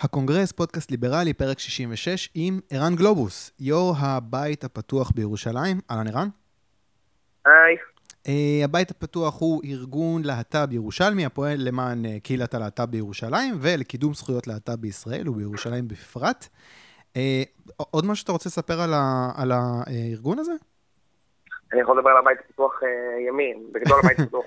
הקונגרס, פודקאסט ליברלי, פרק 66, עם ערן גלובוס, יו"ר הבית הפתוח בירושלים. אהלן ערן. היי. הבית הפתוח הוא ארגון להט"ב ירושלמי, הפועל למען קהילת הלהט"ב בירושלים, ולקידום זכויות להט"ב בישראל ובירושלים בפרט. עוד משהו שאתה רוצה לספר על הארגון הזה? אני יכול לדבר על הבית הפתוח ימין, בגדול הבית הפתוח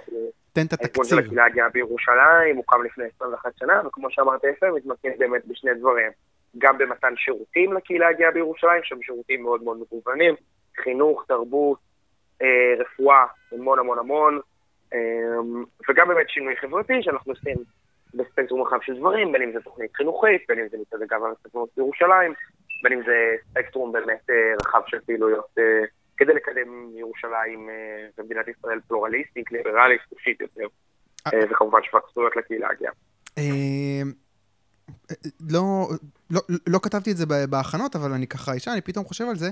הארגון של הקהילה הגאה בירושלים, הוקם לפני 21 שנה, וכמו שאמרת יפה, מתמקד באמת בשני דברים, גם במתן שירותים לקהילה הגאה בירושלים, שהם שירותים מאוד מאוד מגוונים, חינוך, תרבות, רפואה, המון המון המון, וגם באמת שינוי חברתי שאנחנו עושים בספקטרום רחב של דברים, בין אם זה תוכנית חינוכית, בין אם זה מצעד הגאווה בירושלים, בין אם זה ספקטרום באמת רחב של פעילויות כדי לקדם ירושלים ומדינת ישראל פלורליסטית, ליברלית, חופשית יותר, וכמובן שוות זכויות לקהילה הגאה. לא כתבתי את זה בהכנות, אבל אני ככה אישה, אני פתאום חושב על זה.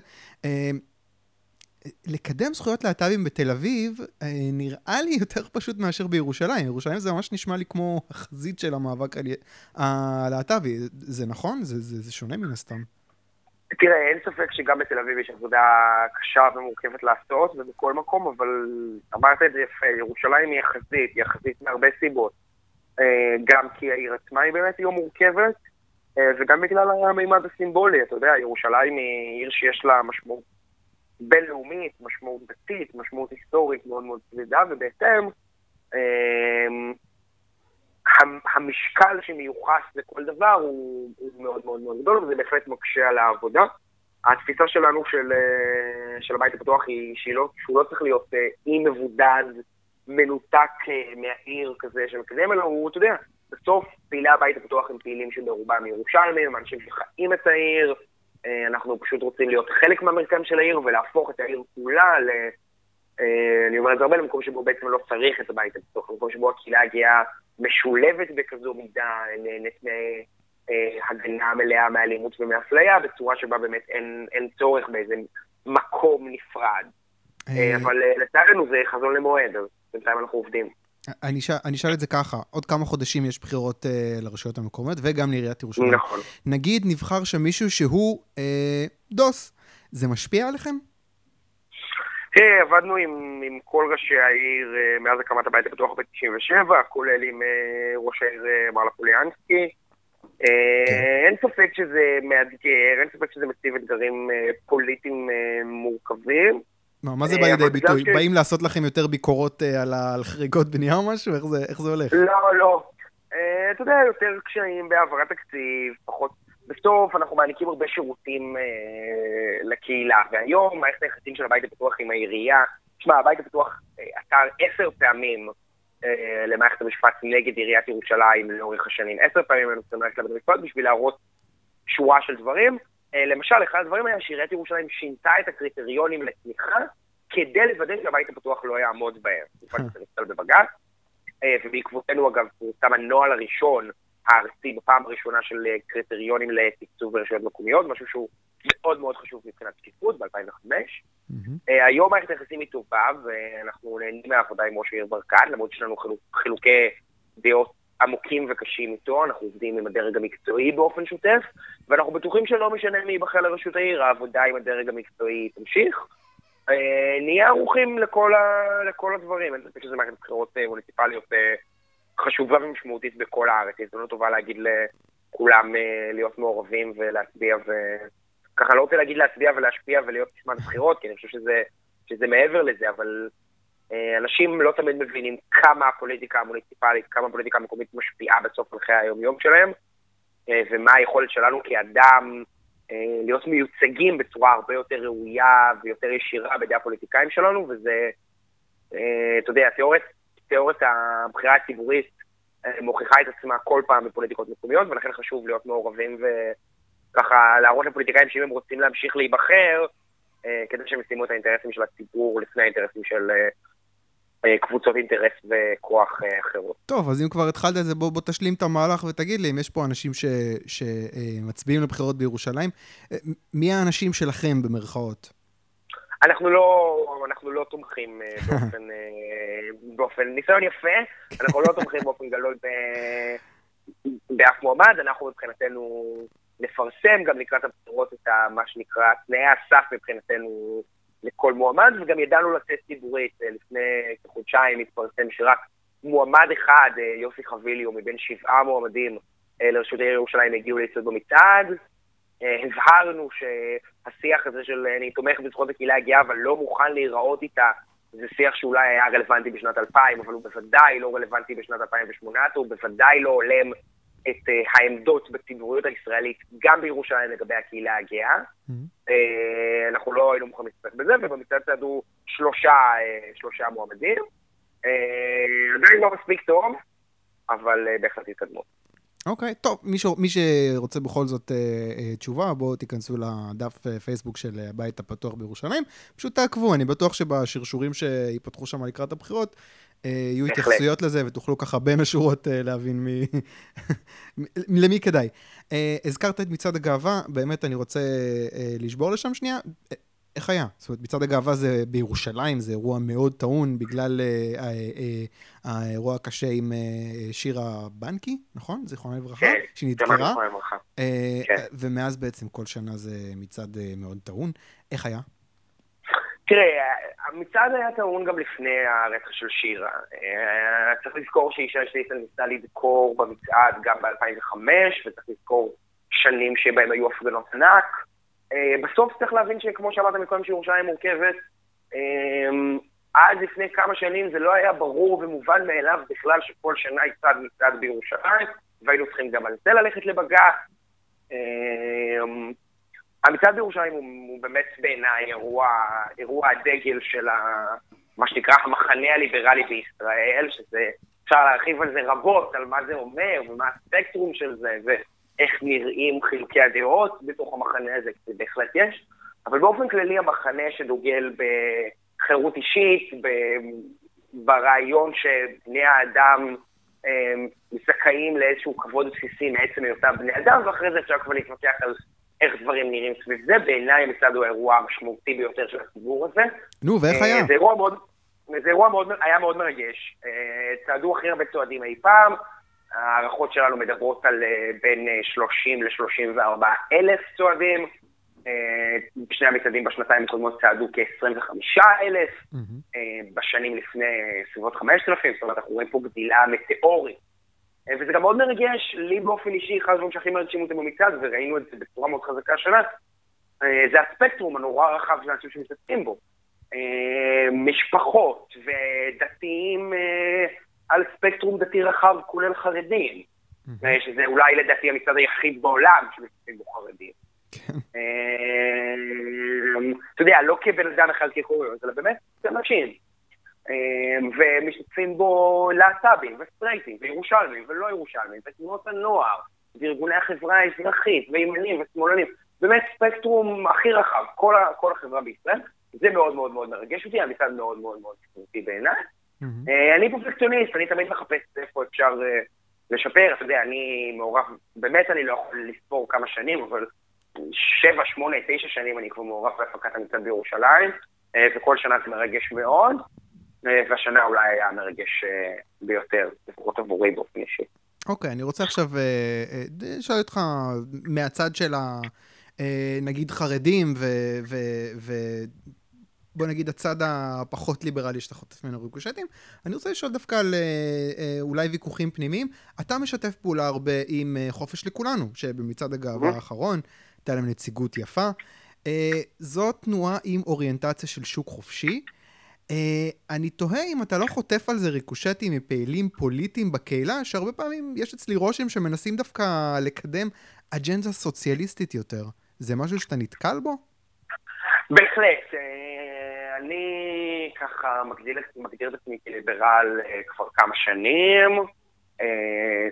לקדם זכויות להט"בים בתל אביב נראה לי יותר פשוט מאשר בירושלים. ירושלים זה ממש נשמע לי כמו החזית של המאבק הלהט"בי. זה נכון? זה שונה מן הסתם. תראה, אין ספק שגם בתל אביב יש עבודה קשה ומורכבת לעשות, ובכל מקום, אבל אמרת את זה יפה, ירושלים היא יחסית, מהרבה סיבות. גם כי העיר עצמה היא באמת עיר מורכבת, וגם בגלל המימד הסימבולי, אתה יודע, ירושלים היא עיר שיש לה משמעות בינלאומית, משמעות דתית, משמעות היסטורית מאוד מאוד כבדה, ובהתאם, המשקל שמיוחס לכל דבר הוא מאוד מאוד מאוד גדול, וזה בהחלט מקשה על העבודה. התפיסה שלנו של הבית הפתוח היא שהוא לא צריך להיות אי מבודד, מנותק מהעיר כזה שמקדם, אלא הוא, אתה יודע, בסוף פעילי הבית הפתוח הם פעילים שברובם ירושלמים, הם אנשים שחיים את העיר, אנחנו פשוט רוצים להיות חלק מהמרקם של העיר ולהפוך את העיר כולה אני אומר את זה הרבה למקום שבו בעצם לא צריך את הבית הפתוח, למקום שבו הקהילה הגיעה משולבת בכזו מידה, נהנית הגנה מלאה מהאלימות ומהאפליה, בצורה שבה באמת אין צורך באיזה מקום נפרד. אבל לצערנו זה חזון למועד, אז בינתיים אנחנו עובדים. אני אשאל את זה ככה, עוד כמה חודשים יש בחירות לרשויות המקומיות, וגם לעיריית ירושלים. נכון. נגיד נבחר שמישהו שהוא דוס, זה משפיע עליכם? עבדנו עם כל ראשי העיר מאז הקמת הבית הפתוח ב-97, כולל עם ראש העיר מר לפוליאנסקי. אין ספק שזה מאתגר, אין ספק שזה מציב אתגרים פוליטיים מורכבים. מה זה בא לידי ביטוי? באים לעשות לכם יותר ביקורות על חריגות בנייה או משהו? איך זה הולך? לא. אתה יודע, יותר קשיים בהעברת תקציב, פחות. בסוף אנחנו מעניקים הרבה שירותים לקהילה, והיום מערכת היחסים של הבית הפתוח עם העירייה, תשמע, הבית הפתוח עתר 10 פעמים למערכת המשפט נגד עיריית ירושלים לאורך השנים. 10 פעמים אנחנו צריכים ללכת לבית המשפט בשביל להראות שורה של דברים. למשל, אחד הדברים היה שעיריית ירושלים שינתה את הקריטריונים לתמיכה, כדי לוודא שהבית הפתוח לא יעמוד בהם. ובעקבותינו, אגב, פורסם הנוהל הראשון, הארצי בפעם הראשונה של קריטריונים לתקצוב ברשויות מקומיות, משהו שהוא מאוד מאוד חשוב מבחינת שקיפות ב-2005. היום מערכת היחסים היא טובה, ואנחנו נהנים מהעבודה עם ראש העיר ברקן, למרות שלנו חילוקי דעות עמוקים וקשים איתו, אנחנו עובדים עם הדרג המקצועי באופן שוטף, ואנחנו בטוחים שלא משנה מי ייבחר לרשות העיר, העבודה עם הדרג המקצועי תמשיך. נהיה ערוכים לכל הדברים, אני חושב שזה מערכת בחירות מוניציפליות חשובה ומשמעותית בכל הארץ, זו לא טובה להגיד לכולם להיות מעורבים ולהצביע ככה לא רוצה להגיד להצביע ולהשפיע ולהיות משמעת בחירות, כי אני חושב שזה מעבר לזה, אבל אנשים לא תמיד מבינים כמה הפוליטיקה המוניציפלית, כמה הפוליטיקה המקומית משפיעה בסוף הלכי היום-יום שלהם, ומה היכולת שלנו כאדם להיות מיוצגים בצורה הרבה יותר ראויה ויותר ישירה בידי הפוליטיקאים שלנו, וזה, אתה יודע, תיאוריית הבחירה הציבורית מוכיחה את עצמה כל פעם בפוליטיקות מקומיות, ולכן חשוב להיות מעורבים וככה להראות לפוליטיקאים שאם הם רוצים להמשיך להיבחר, כדי שהם ישימו את האינטרסים של הציבור לפני האינטרסים של קבוצות אינטרס וכוח אחרות. טוב, אז אם כבר התחלת את זה, בוא תשלים את המהלך ותגיד לי, אם יש פה אנשים שמצביעים לבחירות בירושלים, מי האנשים שלכם במרכאות? אנחנו לא תומכים באופן ניסיון יפה, אנחנו לא תומכים באופן גלוי באף מועמד, אנחנו מבחינתנו נפרסם גם לקראת הבחירות את מה שנקרא תנאי הסף מבחינתנו לכל מועמד, וגם ידענו לתת דיבורית, לפני כחודשיים התפרסם שרק מועמד אחד, יוסי חבילי, הוא מבין 7 מועמדים לרשות העיר ירושלים הגיעו להצטרף במצעד, הבהרנו שהשיח הזה של אני תומך בזכות הקהילה הגאה אבל לא מוכן להיראות איתה, זה שיח שאולי היה רלוונטי בשנת 2000, אבל הוא בוודאי לא רלוונטי בשנת 2018, הוא בוודאי לא הולם את העמדות בציבוריות הישראלית, גם בירושלים לגבי הקהילה הגאה. אנחנו לא היינו מוכנים להסתפק בזה, ובמצעד צעדו שלושה מועמדים. עדיין לא מספיק טוב, אבל בהחלט התקדמות. אוקיי, טוב, מי שרוצה בכל זאת תשובה, בואו תיכנסו לדף פייסבוק של הבית הפתוח בירושלים, פשוט תעקבו, אני בטוח שבשרשורים שיפתחו שם לקראת הבחירות, יהיו התייחסויות לזה ותוכלו ככה בין השורות להבין למי כדאי. הזכרת את מצעד הגאווה, באמת אני רוצה לשבור לשם שנייה, איך היה? זאת אומרת, מצעד הגאווה זה בירושלים, זה אירוע מאוד טעון, בגלל האירוע הקשה עם שירה בנקי, נכון? זיכרונה לברכה? כן, שנדקרה. זיכרונה לברכה. ומאז בעצם כל שנה זה מצעד מאוד טעון. איך היה? תראה, המצעד היה טעון גם לפני הרצח של שירה. צריך לזכור שאישה שניסה ניסתה לדקור במצעד גם ב-2005, וצריך לזכור שנים שבהם היו הפגנות ענק, בסוף צריך להבין שכמו שאמרת מקודם שירושלים מורכבת, עד לפני כמה שנים זה לא היה ברור ומובן מאליו בכלל שכל שנה יצעד מצעד בירושלים, והיינו צריכים גם על זה ללכת לבג"ץ. המצעד בירושלים הוא באמת בעיניי אירוע הדגל של מה שנקרא המחנה הליברלי בישראל, שזה אפשר להרחיב על זה רבות, על מה זה אומר ומה הספקטרום של זה איך נראים חילוקי הדעות בתוך המחנה הזה, כי בהחלט יש, אבל באופן כללי המחנה שדוגל בחירות אישית, ברעיון שבני האדם זכאים לאיזשהו כבוד בסיסי מעצם היותם בני אדם, ואחרי זה אפשר כבר להתמקח על איך דברים נראים סביב זה, בעיניי מצד הוא האירוע המשמעותי ביותר של הסיפור הזה. נו, ואיך היה? זה אירוע מאוד, היה מאוד מרגש. צעדו הכי הרבה צועדים אי פעם, הערכות שלנו מדברות על בין 30 ל-34 אלף צועדים, בשני המצעדים בשנתיים הקודמות צעדו כ-25 אלף, בשנים לפני סביבות 5,000, זאת אומרת, אנחנו רואים פה גדילה מטאורית. וזה גם מאוד מרגש, לי באופן אישי, אחד הדברים שהכי מרגשים אותם במצעד, וראינו את זה בצורה מאוד חזקה שלה, זה הספקטרום הנורא רחב של אנשים שמתעסקים בו. משפחות ודתיים, על ספקטרום דתי רחב, כולל חרדים, שזה אולי לדעתי המצעד היחיד בעולם שמתעסקים בו חרדים. אתה יודע, לא כבן אדם אחד כחוריון, אלא באמת אנשים. ומשתתפים בו להט"בים, וסטרייטים, וירושלמים, ולא ירושלמים, ותנועות הנוער, וארגוני החברה האזרחית, וימנים ושמאלנים. באמת ספקטרום הכי רחב, כל החברה בישראל. זה מאוד מאוד מאוד מרגש אותי, המצעד מאוד מאוד מאוד ספורטי בעיניי. אני פרפקציוניסט, אני תמיד מחפש איפה אפשר לשפר, אתה יודע, אני מעורב, באמת אני לא יכול לספור כמה שנים, אבל 7, 8, 9 שנים אני כבר מעורב בהפקת המצעד בירושלים, וכל שנה זה מרגש מאוד, והשנה אולי היה מרגש ביותר, לפחות עבורי באופן אישי. אוקיי, אני רוצה עכשיו לשאול אותך מהצד של נגיד חרדים בוא נגיד, הצד הפחות ליברלי שאתה חוטף ממנו ריקושטים. אני רוצה לשאול דווקא על אולי ויכוחים פנימיים. אתה משתף פעולה הרבה עם חופש לכולנו, שבמצעד הגאווה האחרון, הייתה להם נציגות יפה. זו תנועה עם אוריינטציה של שוק חופשי. אני תוהה אם אתה לא חוטף על זה ריקושטים מפעילים פוליטיים בקהילה, שהרבה פעמים יש אצלי רושם שמנסים דווקא לקדם אג'נדה סוציאליסטית יותר. זה משהו שאתה נתקל בו? בהחלט. אני ככה מגדיר את עצמי כליברל כבר כמה שנים,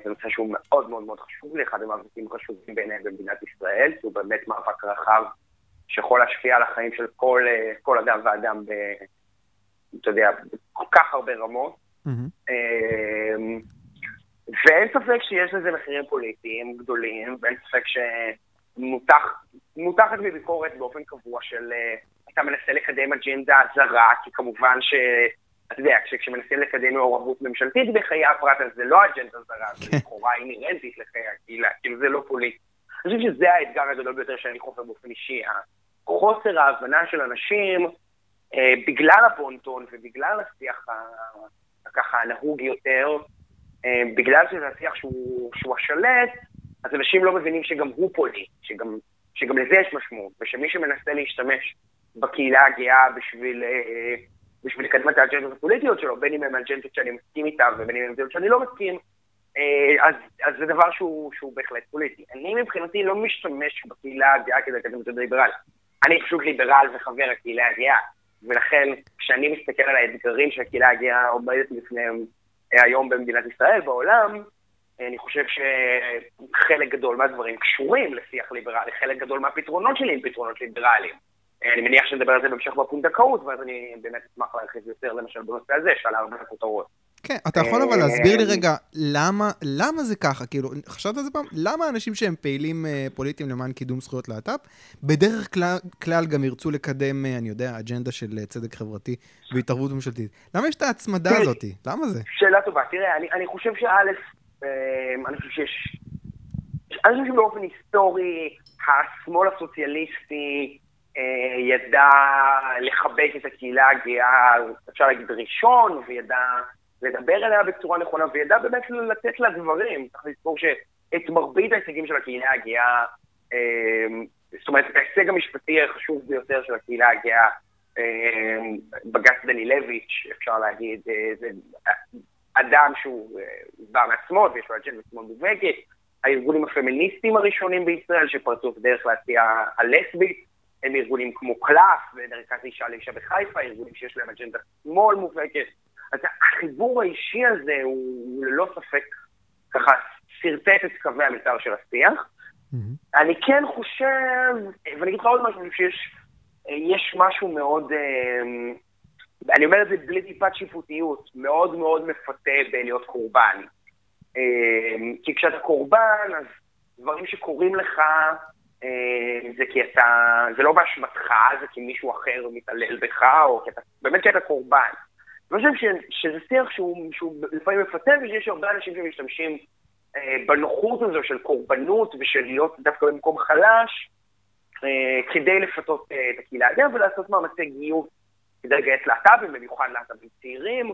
זה נושא שהוא מאוד מאוד מאוד חשוב לי, אחד המאבקים חשובים ביניהם במדינת ישראל, שהוא באמת מאבק רחב שיכול להשפיע על החיים של כל אדם ואדם, אתה יודע, כל כך הרבה רמות, ואין ספק שיש לזה מחירים פוליטיים גדולים, ואין ספק שמותחת מביקורת באופן קבוע של אתה מנסה לקדם אג'נדה זרה, כי כמובן אתה יודע, כשמנסים לקדם מעורבות ממשלתית בחיי הפרט, אז זה לא אג'נדה זרה, זה לכאורה אינהרנטית לחיי הקהילה, כאילו זה לא פוליטי. אני חושב שזה האתגר הגדול ביותר שאני חווה באופן אישי, חוסר ההבנה של אנשים, בגלל הבונטון ובגלל השיח ככה הנהוג יותר, בגלל שזה השיח שהוא השלט, אז אנשים לא מבינים שגם הוא פוליט, שגם לזה יש משמעות, ושמי שמנסה להשתמש בקהילה הגאה בשביל לקדמת האג'נדות הפוליטיות שלו, בין אם הם האג'נדות שאני מסכים איתם ובין אם הם האג'נדות שאני לא מסכים, אז זה דבר שהוא בהחלט פוליטי. אני מבחינתי לא משתמש בקהילה הגאה כדי לקדם את הליברל. אני פשוט ליברל וחבר הקהילה הגאה, ולכן כשאני מסתכל על האתגרים שהקהילה הגאה עומדת לפניהם היום במדינת ישראל, בעולם, אני חושב שחלק גדול מהדברים קשורים לשיח ליברלי, חלק גדול מהפתרונות שלי הם פתרונות ליברליים. אני מניח שנדבר על זה בהמשך בפונדקאות, ואז אני באמת אשמח להרחיב יותר למשל בנושא הזה, שעלה הרבה כותרות. כן, אתה יכול אבל להסביר לי רגע למה זה ככה? כאילו, חשבת על זה פעם? למה אנשים שהם פעילים פוליטיים למען קידום זכויות להט"ב, בדרך כלל גם ירצו לקדם, אני יודע, אג'נדה של צדק חברתי והתערבות ממשלתית? למה יש את ההצמדה הזאת? למה זה? שאלה טובה, תראה, אני חושב שיש... אני חושב באופן היסטורי, השמאל הסוציאליסטי ידע לחבק את הקהילה הגאה, אפשר להגיד ראשון, וידע לדבר עליה בצורה נכונה, וידע באמת לתת לה דברים. צריך לזכור שאת מרבית ההישגים של הקהילה הגאה, זאת אומרת, ההישג המשפטי החשוב ביותר של הקהילה הגאה, בג"ץ דנילביץ', אפשר להגיד, זה אדם שהוא בא מעצמות, ויש לו אג'נדה עצמות מובהקת, הארגונים הפמיניסטיים הראשונים בישראל, שפרצו בדרך להציע הלסבית, הם ארגונים כמו קלף, ודרכת אישה לאישה בחיפה, ארגונים שיש להם אג'נדה שמאל מובהקת. אז החיבור האישי הזה הוא ללא ספק ככה סרטט את קווי המתאר של השיח. אני כן חושב, ואני אגיד לך עוד משהו, שיש משהו מאוד, אני אומר את זה בלי טיפת שיפוטיות, מאוד מאוד מפתה בלהיות קורבן. כי כשאתה קורבן, אז דברים שקורים לך, זה כי זה לא באשמתך, זה כי מישהו אחר מתעלל בך, או באמת כי אתה קורבן. אני חושב שזה שיח שהוא לפעמים מפתה, ושיש הרבה אנשים שמשתמשים בנוחות הזו של קורבנות ושל להיות דווקא במקום חלש, כדי לפתות את הקהילה הגאה ולעשות מאמצי גיוס כדי לגייס להט"בים, במיוחד להט"בים צעירים,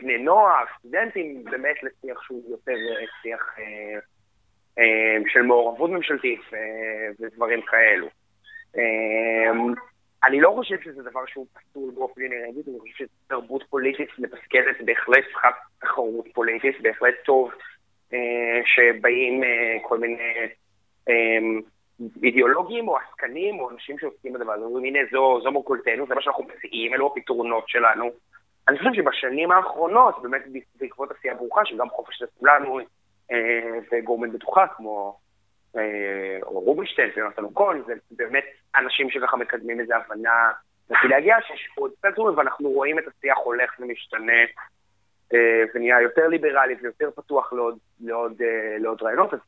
בני נוער, סטודנטים, באמת לשיח שהוא יותר שיח של מעורבות ממשלתית ודברים כאלו. אני לא חושב שזה דבר שהוא פסול באופן אינהרנטי, אני חושב שתרבות פוליטית מתפקדת בהחלט צריכה תחרות פוליטית, בהחלט טוב שבאים כל מיני אידיאולוגים או עסקנים או אנשים שעוסקים בדבר הזה, הנה זו מוקולתנו, זה מה שאנחנו מציעים, אלו הפתרונות שלנו. אני חושב שבשנים האחרונות, באמת בעקבות עשייה ברוכה, שגם חופש לכולנו וגורמים בטוחה כמו רובינשטיין ויונתן אוקון, זה באמת אנשים שככה מקדמים איזו הבנה להגיע שיש עוד סטטורים, ואנחנו רואים את השיח הולך ומשתנה ונהיה יותר ליברלי ויותר פתוח לעוד רעיונות. אז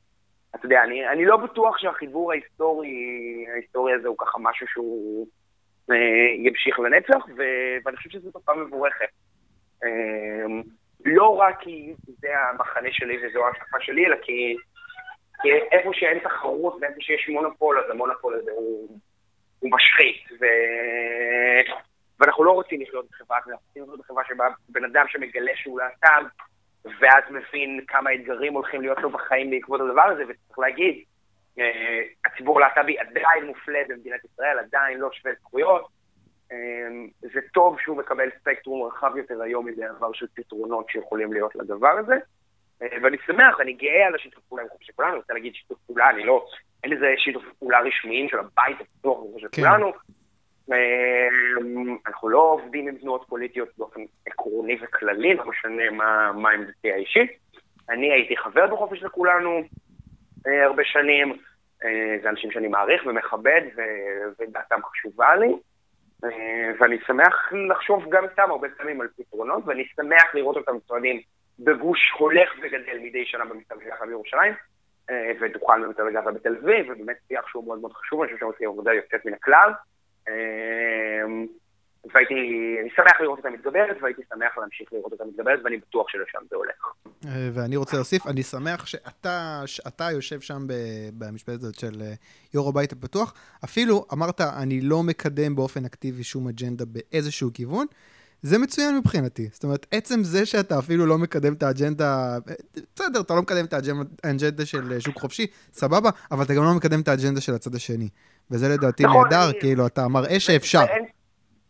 אתה יודע, אני לא בטוח שהחיבור ההיסטורי הזה הוא ככה משהו שהוא ימשיך לנצח, ואני חושב שזו תופעה מבורכת. לא רק כי זה המחנה שלי וזו ההשקפה שלי, אלא כי איפה שאין תחרות ואיפה שיש מונופול, אז המונופול הזה הוא משחית. ואנחנו לא רוצים לחיות בחברה, אנחנו רוצים לחיות בחברה שבה בן אדם שמגלה שהוא להט"ב, ואז מבין כמה אתגרים הולכים להיות לו בחיים בעקבות הדבר הזה, וצריך להגיד, הציבור להט"בי עדיין מופלה במדינת ישראל, עדיין לא שווה זכויות, זה טוב שהוא מקבל ספקטרום רחב יותר היום מבעבר של פתרונות שיכולים להיות לדבר הזה, ואני שמח, אני גאה על השיתוף פעולה עם חופשי כולנו, אני רוצה להגיד שיתוף פעולה, אני לא, אין לזה שיתוף פעולה רשמיים של הבית הפתוח של כולנו, אנחנו לא עובדים עם תנועות פוליטיות באופן עקרוני וכללי, לא משנה מה עמדתי האישית, אני הייתי חבר בחופש לכולנו הרבה שנים, זה אנשים שאני מעריך ומכבד ודעתם חשובה לי, ואני שמח לחשוב גם איתם הרבה פעמים על פתרונות, ואני שמח לראות אותם צועדים בגוש הולך וגדל מדי שנה במצעד הגאווה בירושלים, ודוכן במצעד הגאווה בתל אביב, ובאמת שיח שהוא מאוד מאוד חשוב, אני חושב שעושה עבודה יוצאת מן הכלל, אני שמח לראות אותה מתגברת, והייתי שמח להמשיך לראות אותה מתגברת, ואני בטוח שלשם זה הולך. ואני רוצה להוסיף, אני שמח שאתה יושב שם במשפטת של יו"ר בית הפתוח, אפילו אמרת, אני לא מקדם באופן אקטיבי שום אג'נדה באיזשהו כיוון, זה מצוין מבחינתי. זאת אומרת, עצם זה שאתה אפילו לא מקדם את האג'נדה, בסדר, אתה לא מקדם את האג'נדה של שוק חופשי, סבבה, אבל אתה גם לא מקדם את האג'נדה של הצד השני. וזה לדעתי נהדר, כאילו, אתה מראה שאפשר.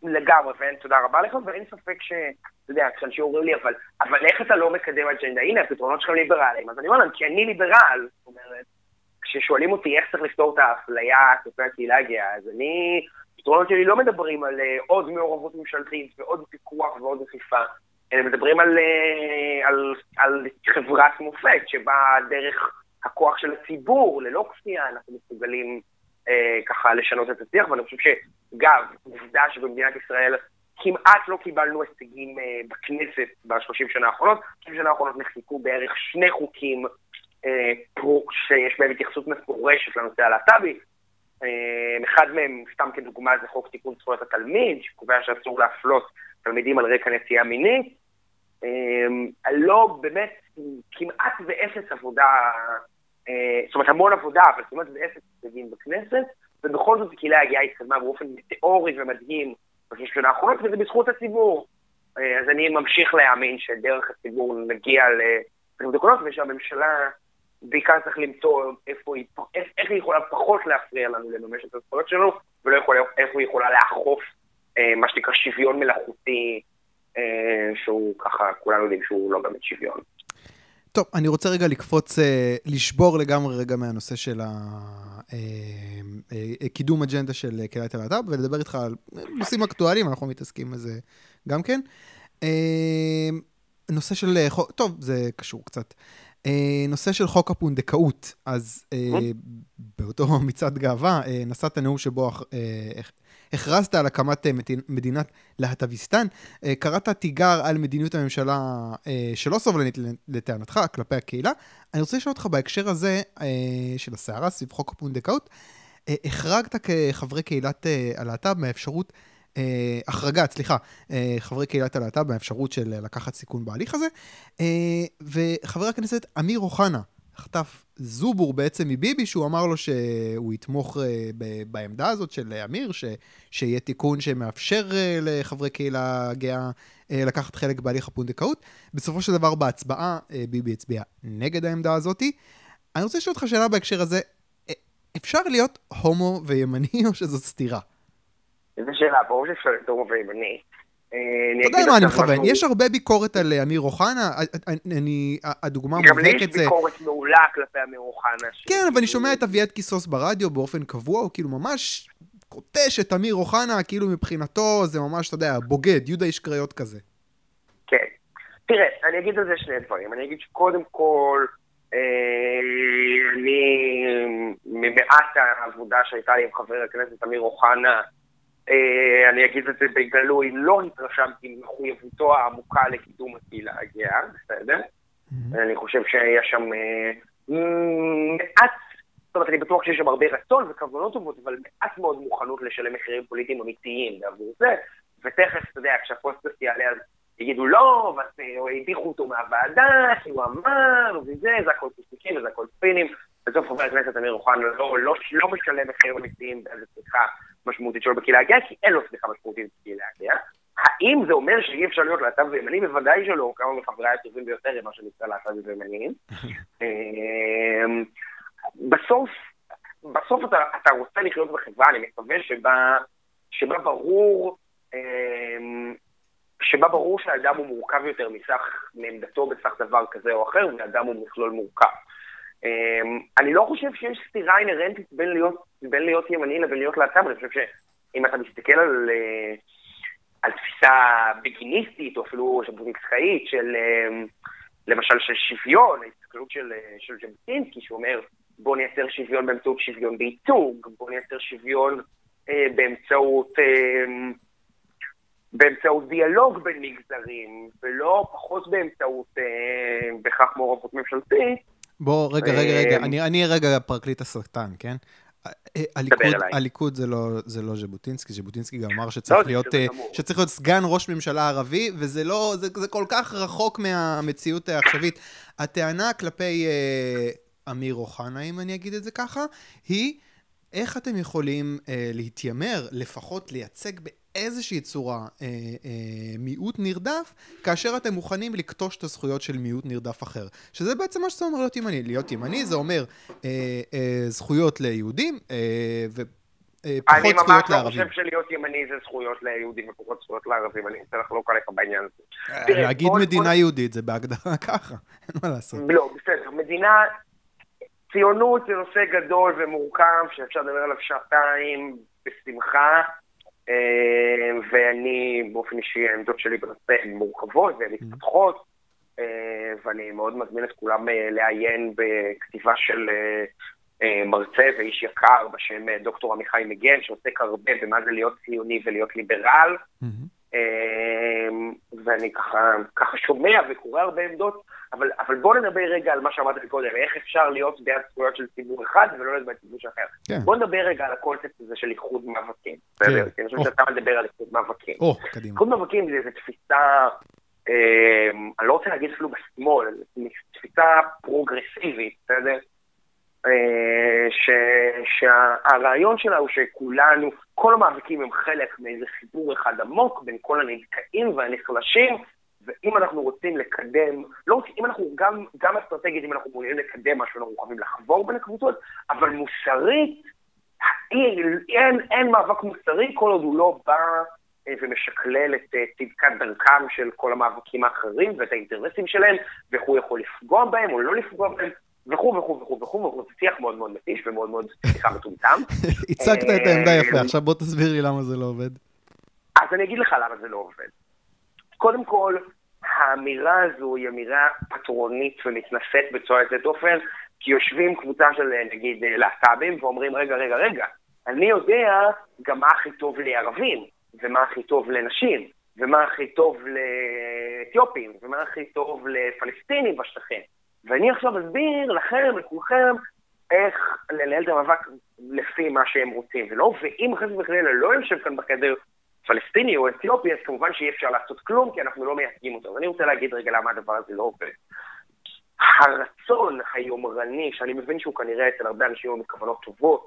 לגמרי, ואין תודה רבה לך, ואין ספק ש... אתה יודע, כשאנשים אומרים לי, אבל איך אתה לא מקדם אג'נדה? הנה, הפתרונות שלכם ליברליים. אז אני אומר להם, כי אני ליברל, זאת אומרת, כששואלים אותי איך צריך לפתור את האפליה, כלפי הקהילה הגאה, אז אני... הפתרונות שלי לא מדברים על עוד מעורבות ממשלתית, ועוד פיקוח ועוד אכיפה, אלא מדברים על חברת מופת, שבה דרך הכוח של הציבור, ללא כפייה, אנחנו מסוגלים ככה לשנות את השיח, ואני חושב שגם, עובדה שבמדינת ישראל כמעט לא קיבלנו הישגים בכנסת ב-30 שנה האחרונות, 30 שנה האחרונות נחקקו בערך 2 חוקים שיש בהם התייחסות מפורשת לנושא הלהט"בי, אחד מהם, סתם כדוגמה, זה חוק תיקון זכויות התלמיד, שקובע שאסור להפלות תלמידים על רקע נטייה מינית, לא באמת כמעט באפס עבודה, זאת אומרת המון עבודה, אבל כמעט באפס הישגים בכנסת, ובכל זאת הקהילה הגאה התקדמה באופן תיאורי ומדהים בשנה האחרונות, וזה בזכות הציבור. אז אני ממשיך להאמין שדרך הציבור נגיע לתקנות, ושהממשלה בעיקר צריך למצוא איך היא יכולה פחות להפריע לנו לממש את הזכויות שלנו, ולא איך היא יכולה לאכוף מה שנקרא שוויון מלאכותי, שהוא ככה, כולנו יודעים שהוא לא באמת שוויון. טוב, אני רוצה רגע לקפוץ, לשבור לגמרי רגע מהנושא של קידום אג'נדה של קהילת הלהט"ב, ולדבר איתך על נושאים אקטואליים, אנחנו מתעסקים בזה גם כן. נושא של, טוב, זה קשור קצת. נושא של חוק הפונדקאות, אז באותו מצעד גאווה, נשאת הנאום שבו הכרזת על הקמת מדינת להט"ביסטן, קראת תיגר על מדיניות הממשלה שלא סובלנית לטענתך, כלפי הקהילה. אני רוצה לשאול אותך בהקשר הזה של הסערה סביב חוק הפונדקאות, החרגת כחברי קהילת הלהט"ב מהאפשרות, חברי קהילת הלהט"ב באפשרות של לקחת סיכון בהליך הזה, וחבר הכנסת אמיר אוחנה חטף זובור בעצם מביבי, שהוא אמר לו שהוא יתמוך בעמדה הזאת של אמיר, שיהיה תיקון שמאפשר לחברי קהילה גאה לקחת חלק בהליך הפונדקאות. בסופו של דבר בהצבעה ביבי הצביע נגד העמדה הזאת. אני רוצה לשאול אותך שאלה בהקשר הזה, אפשר להיות הומו וימני או שזאת סתירה? איזה שאלה, ברור שאפשר יותר מובעים, אתה יודע מה אני מכוון, יש הרבה ביקורת על אמיר אוחנה, הדוגמה מובהקת זה... גם לי יש ביקורת מעולה כלפי אמיר אוחנה. כן, אבל אני שומע את אביעד כיסוס ברדיו באופן קבוע, הוא כאילו ממש קוטש את אמיר אוחנה, כאילו מבחינתו זה ממש, אתה יודע, בוגד, יהודה איש קריות כזה. כן, תראה, אני אגיד על זה שני דברים, אני אגיד שקודם כל... אני ממעט העבודה שהייתה לי עם חבר הכנסת אמיר אוחנה, אני אגיד את זה בגלוי, לא התרשמתי מחויבותו העמוקה לקידום הקהילה הגאה, בסדר? אני חושב שהיה שם מעט, זאת אומרת, אני בטוח שיש שם הרבה רצון וכוונות טובות, אבל מעט מאוד מוכנות לשלם מחירים פוליטיים אמיתיים בעבור זה, ותכף, אתה יודע, כשהפוסט יעלה, אז יגידו לא, והדיחו אותו מהוועדה, כי הוא אמר, וזה הכל פוסטיקים, וזה הכל פינים, בסוף חבר הכנסת אמיר אוחנה לא משלם מחירים אמיתיים, ואז סליחה, משמעותית שלו בקהילה הגאה, כי אין לו סליחה משמעותית בקהילה הגאה. האם זה אומר שאי אפשר להיות להט"ב וימני? בוודאי שלא, כמה מחבריי הטובים ביותר עם מה שנקרא להט"ב וימניים. בסוף אתה רוצה לחיות בחברה, אני מקווה שבה ברור שהאדם הוא מורכב יותר מעמדתו בסך דבר כזה או אחר, והאדם הוא מכלול מורכב. אני לא חושב שיש סתירה אינרנטית בין להיות ימני לבין להיות להט"ב. אני חושב שאם אתה מסתכל על תפיסה בגיניסטית או אפילו ז'בוטינסקאית של למשל של שוויון, ההסתכלות של ז'בוטינסקי שאומר בוא נייצר שוויון באמצעות שוויון בייצוג, בוא נייצר שוויון באמצעות דיאלוג בין מגזרים ולא פחות באמצעות בכך מעורבות ממשלתית. בוא, רגע, אני רגע פרקליט הסרטן, כן? הליכוד זה לא ז'בוטינסקי, ז'בוטינסקי גם אמר שצריך להיות סגן ראש ממשלה ערבי, וזה כל כך רחוק מהמציאות העכשווית. הטענה כלפי אמיר אוחנה, אם אני אגיד את זה ככה, היא איך אתם יכולים להתיימר, לפחות לייצג באיזושהי צורה מיעוט נרדף, כאשר אתם מוכנים לקטוש את הזכויות של מיעוט נרדף אחר. שזה בעצם מה שזה אומר להיות ימני. להיות ימני זה אומר זכויות ליהודים ופחות זכויות לערבים. אני חושב שלהיות ימני זה זכויות ליהודים ופחות זכויות לערבים. אני רוצה לחלוק עליך בעניין הזה. להגיד מדינה יהודית זה בהגדרה ככה. אין מה לעשות. לא, בסדר. מדינה... ציונות זה נושא גדול ומורכב, שאפשר לדבר עליו שעתיים בשמחה, ואני באופן אישי, העמדות שלי בנושא הן מורכבות והן מתפתחות, ואני מאוד מזמין את כולם לעיין בכתיבה של מרצה ואיש יקר בשם דוקטור עמיחי מגן, שעוסק הרבה במה זה להיות ציוני ולהיות ליברל, ואני ככה שומע וקורא הרבה עמדות, אבל בוא נדבר רגע על מה שאמרת קודם, איך אפשר להיות בעד זכויות של ציבור אחד ולא לדבר ציבור אחר. בוא נדבר רגע על הקונספט הזה של איחוד מאבקים. אני חושב שאתה מדבר על איחוד מאבקים. איחוד מאבקים זה איזו תפיסה, אני לא רוצה להגיד אפילו בשמאל, תפיסה פרוגרסיבית, בסדר? שהרעיון שלה הוא שכולנו, כל המאבקים הם חלק מאיזה חיבור אחד עמוק בין כל הנדכאים והנחלשים, ואם אנחנו רוצים לקדם, לא, אם אנחנו גם אסטרטגית, אם אנחנו רוצים לקדם משהו, אנחנו חייבים לחבור בין הקבוצות, אבל מוסרית, אין מאבק מוסרי כל עוד הוא לא בא ומשקלל את צדקת דרכם של כל המאבקים האחרים ואת האינטרסים שלהם, והוא יכול לפגוע בהם או לא לפגוע בהם, וכו וכו וכו וכו וכו, זה שיח מאוד מאוד מתיש ומאוד מאוד שיחה מטומטם. הצגת את העמדה יפה, עכשיו בוא תסביר לי למה זה לא עובד. אז אני אגיד לך למה זה לא עובד. קודם כל, האמירה הזו היא אמירה פטרונית ומתנשאת בצורה יוצאת דופן, כי יושבים קבוצה של נגיד להט"בים ואומרים רגע, אני יודע גם מה הכי טוב לערבים, ומה הכי טוב לנשים, ומה הכי טוב לאתיופים, ומה הכי טוב לפלסטינים בשטחים. ואני עכשיו אסביר לכם, לכולכם, איך לנהל את המאבק לפי מה שהם רוצים. ואם חס וחלילה לא יושב כאן בחדר פלסטיני או אתיופי, אז כמובן שאי אפשר לעשות כלום, כי אנחנו לא מייצגים אותו. ואני רוצה להגיד רגע למה הדבר הזה לא עובד. הרצון היומרני, שאני מבין שהוא כנראה אצל הרבה אנשים עם כוונות טובות,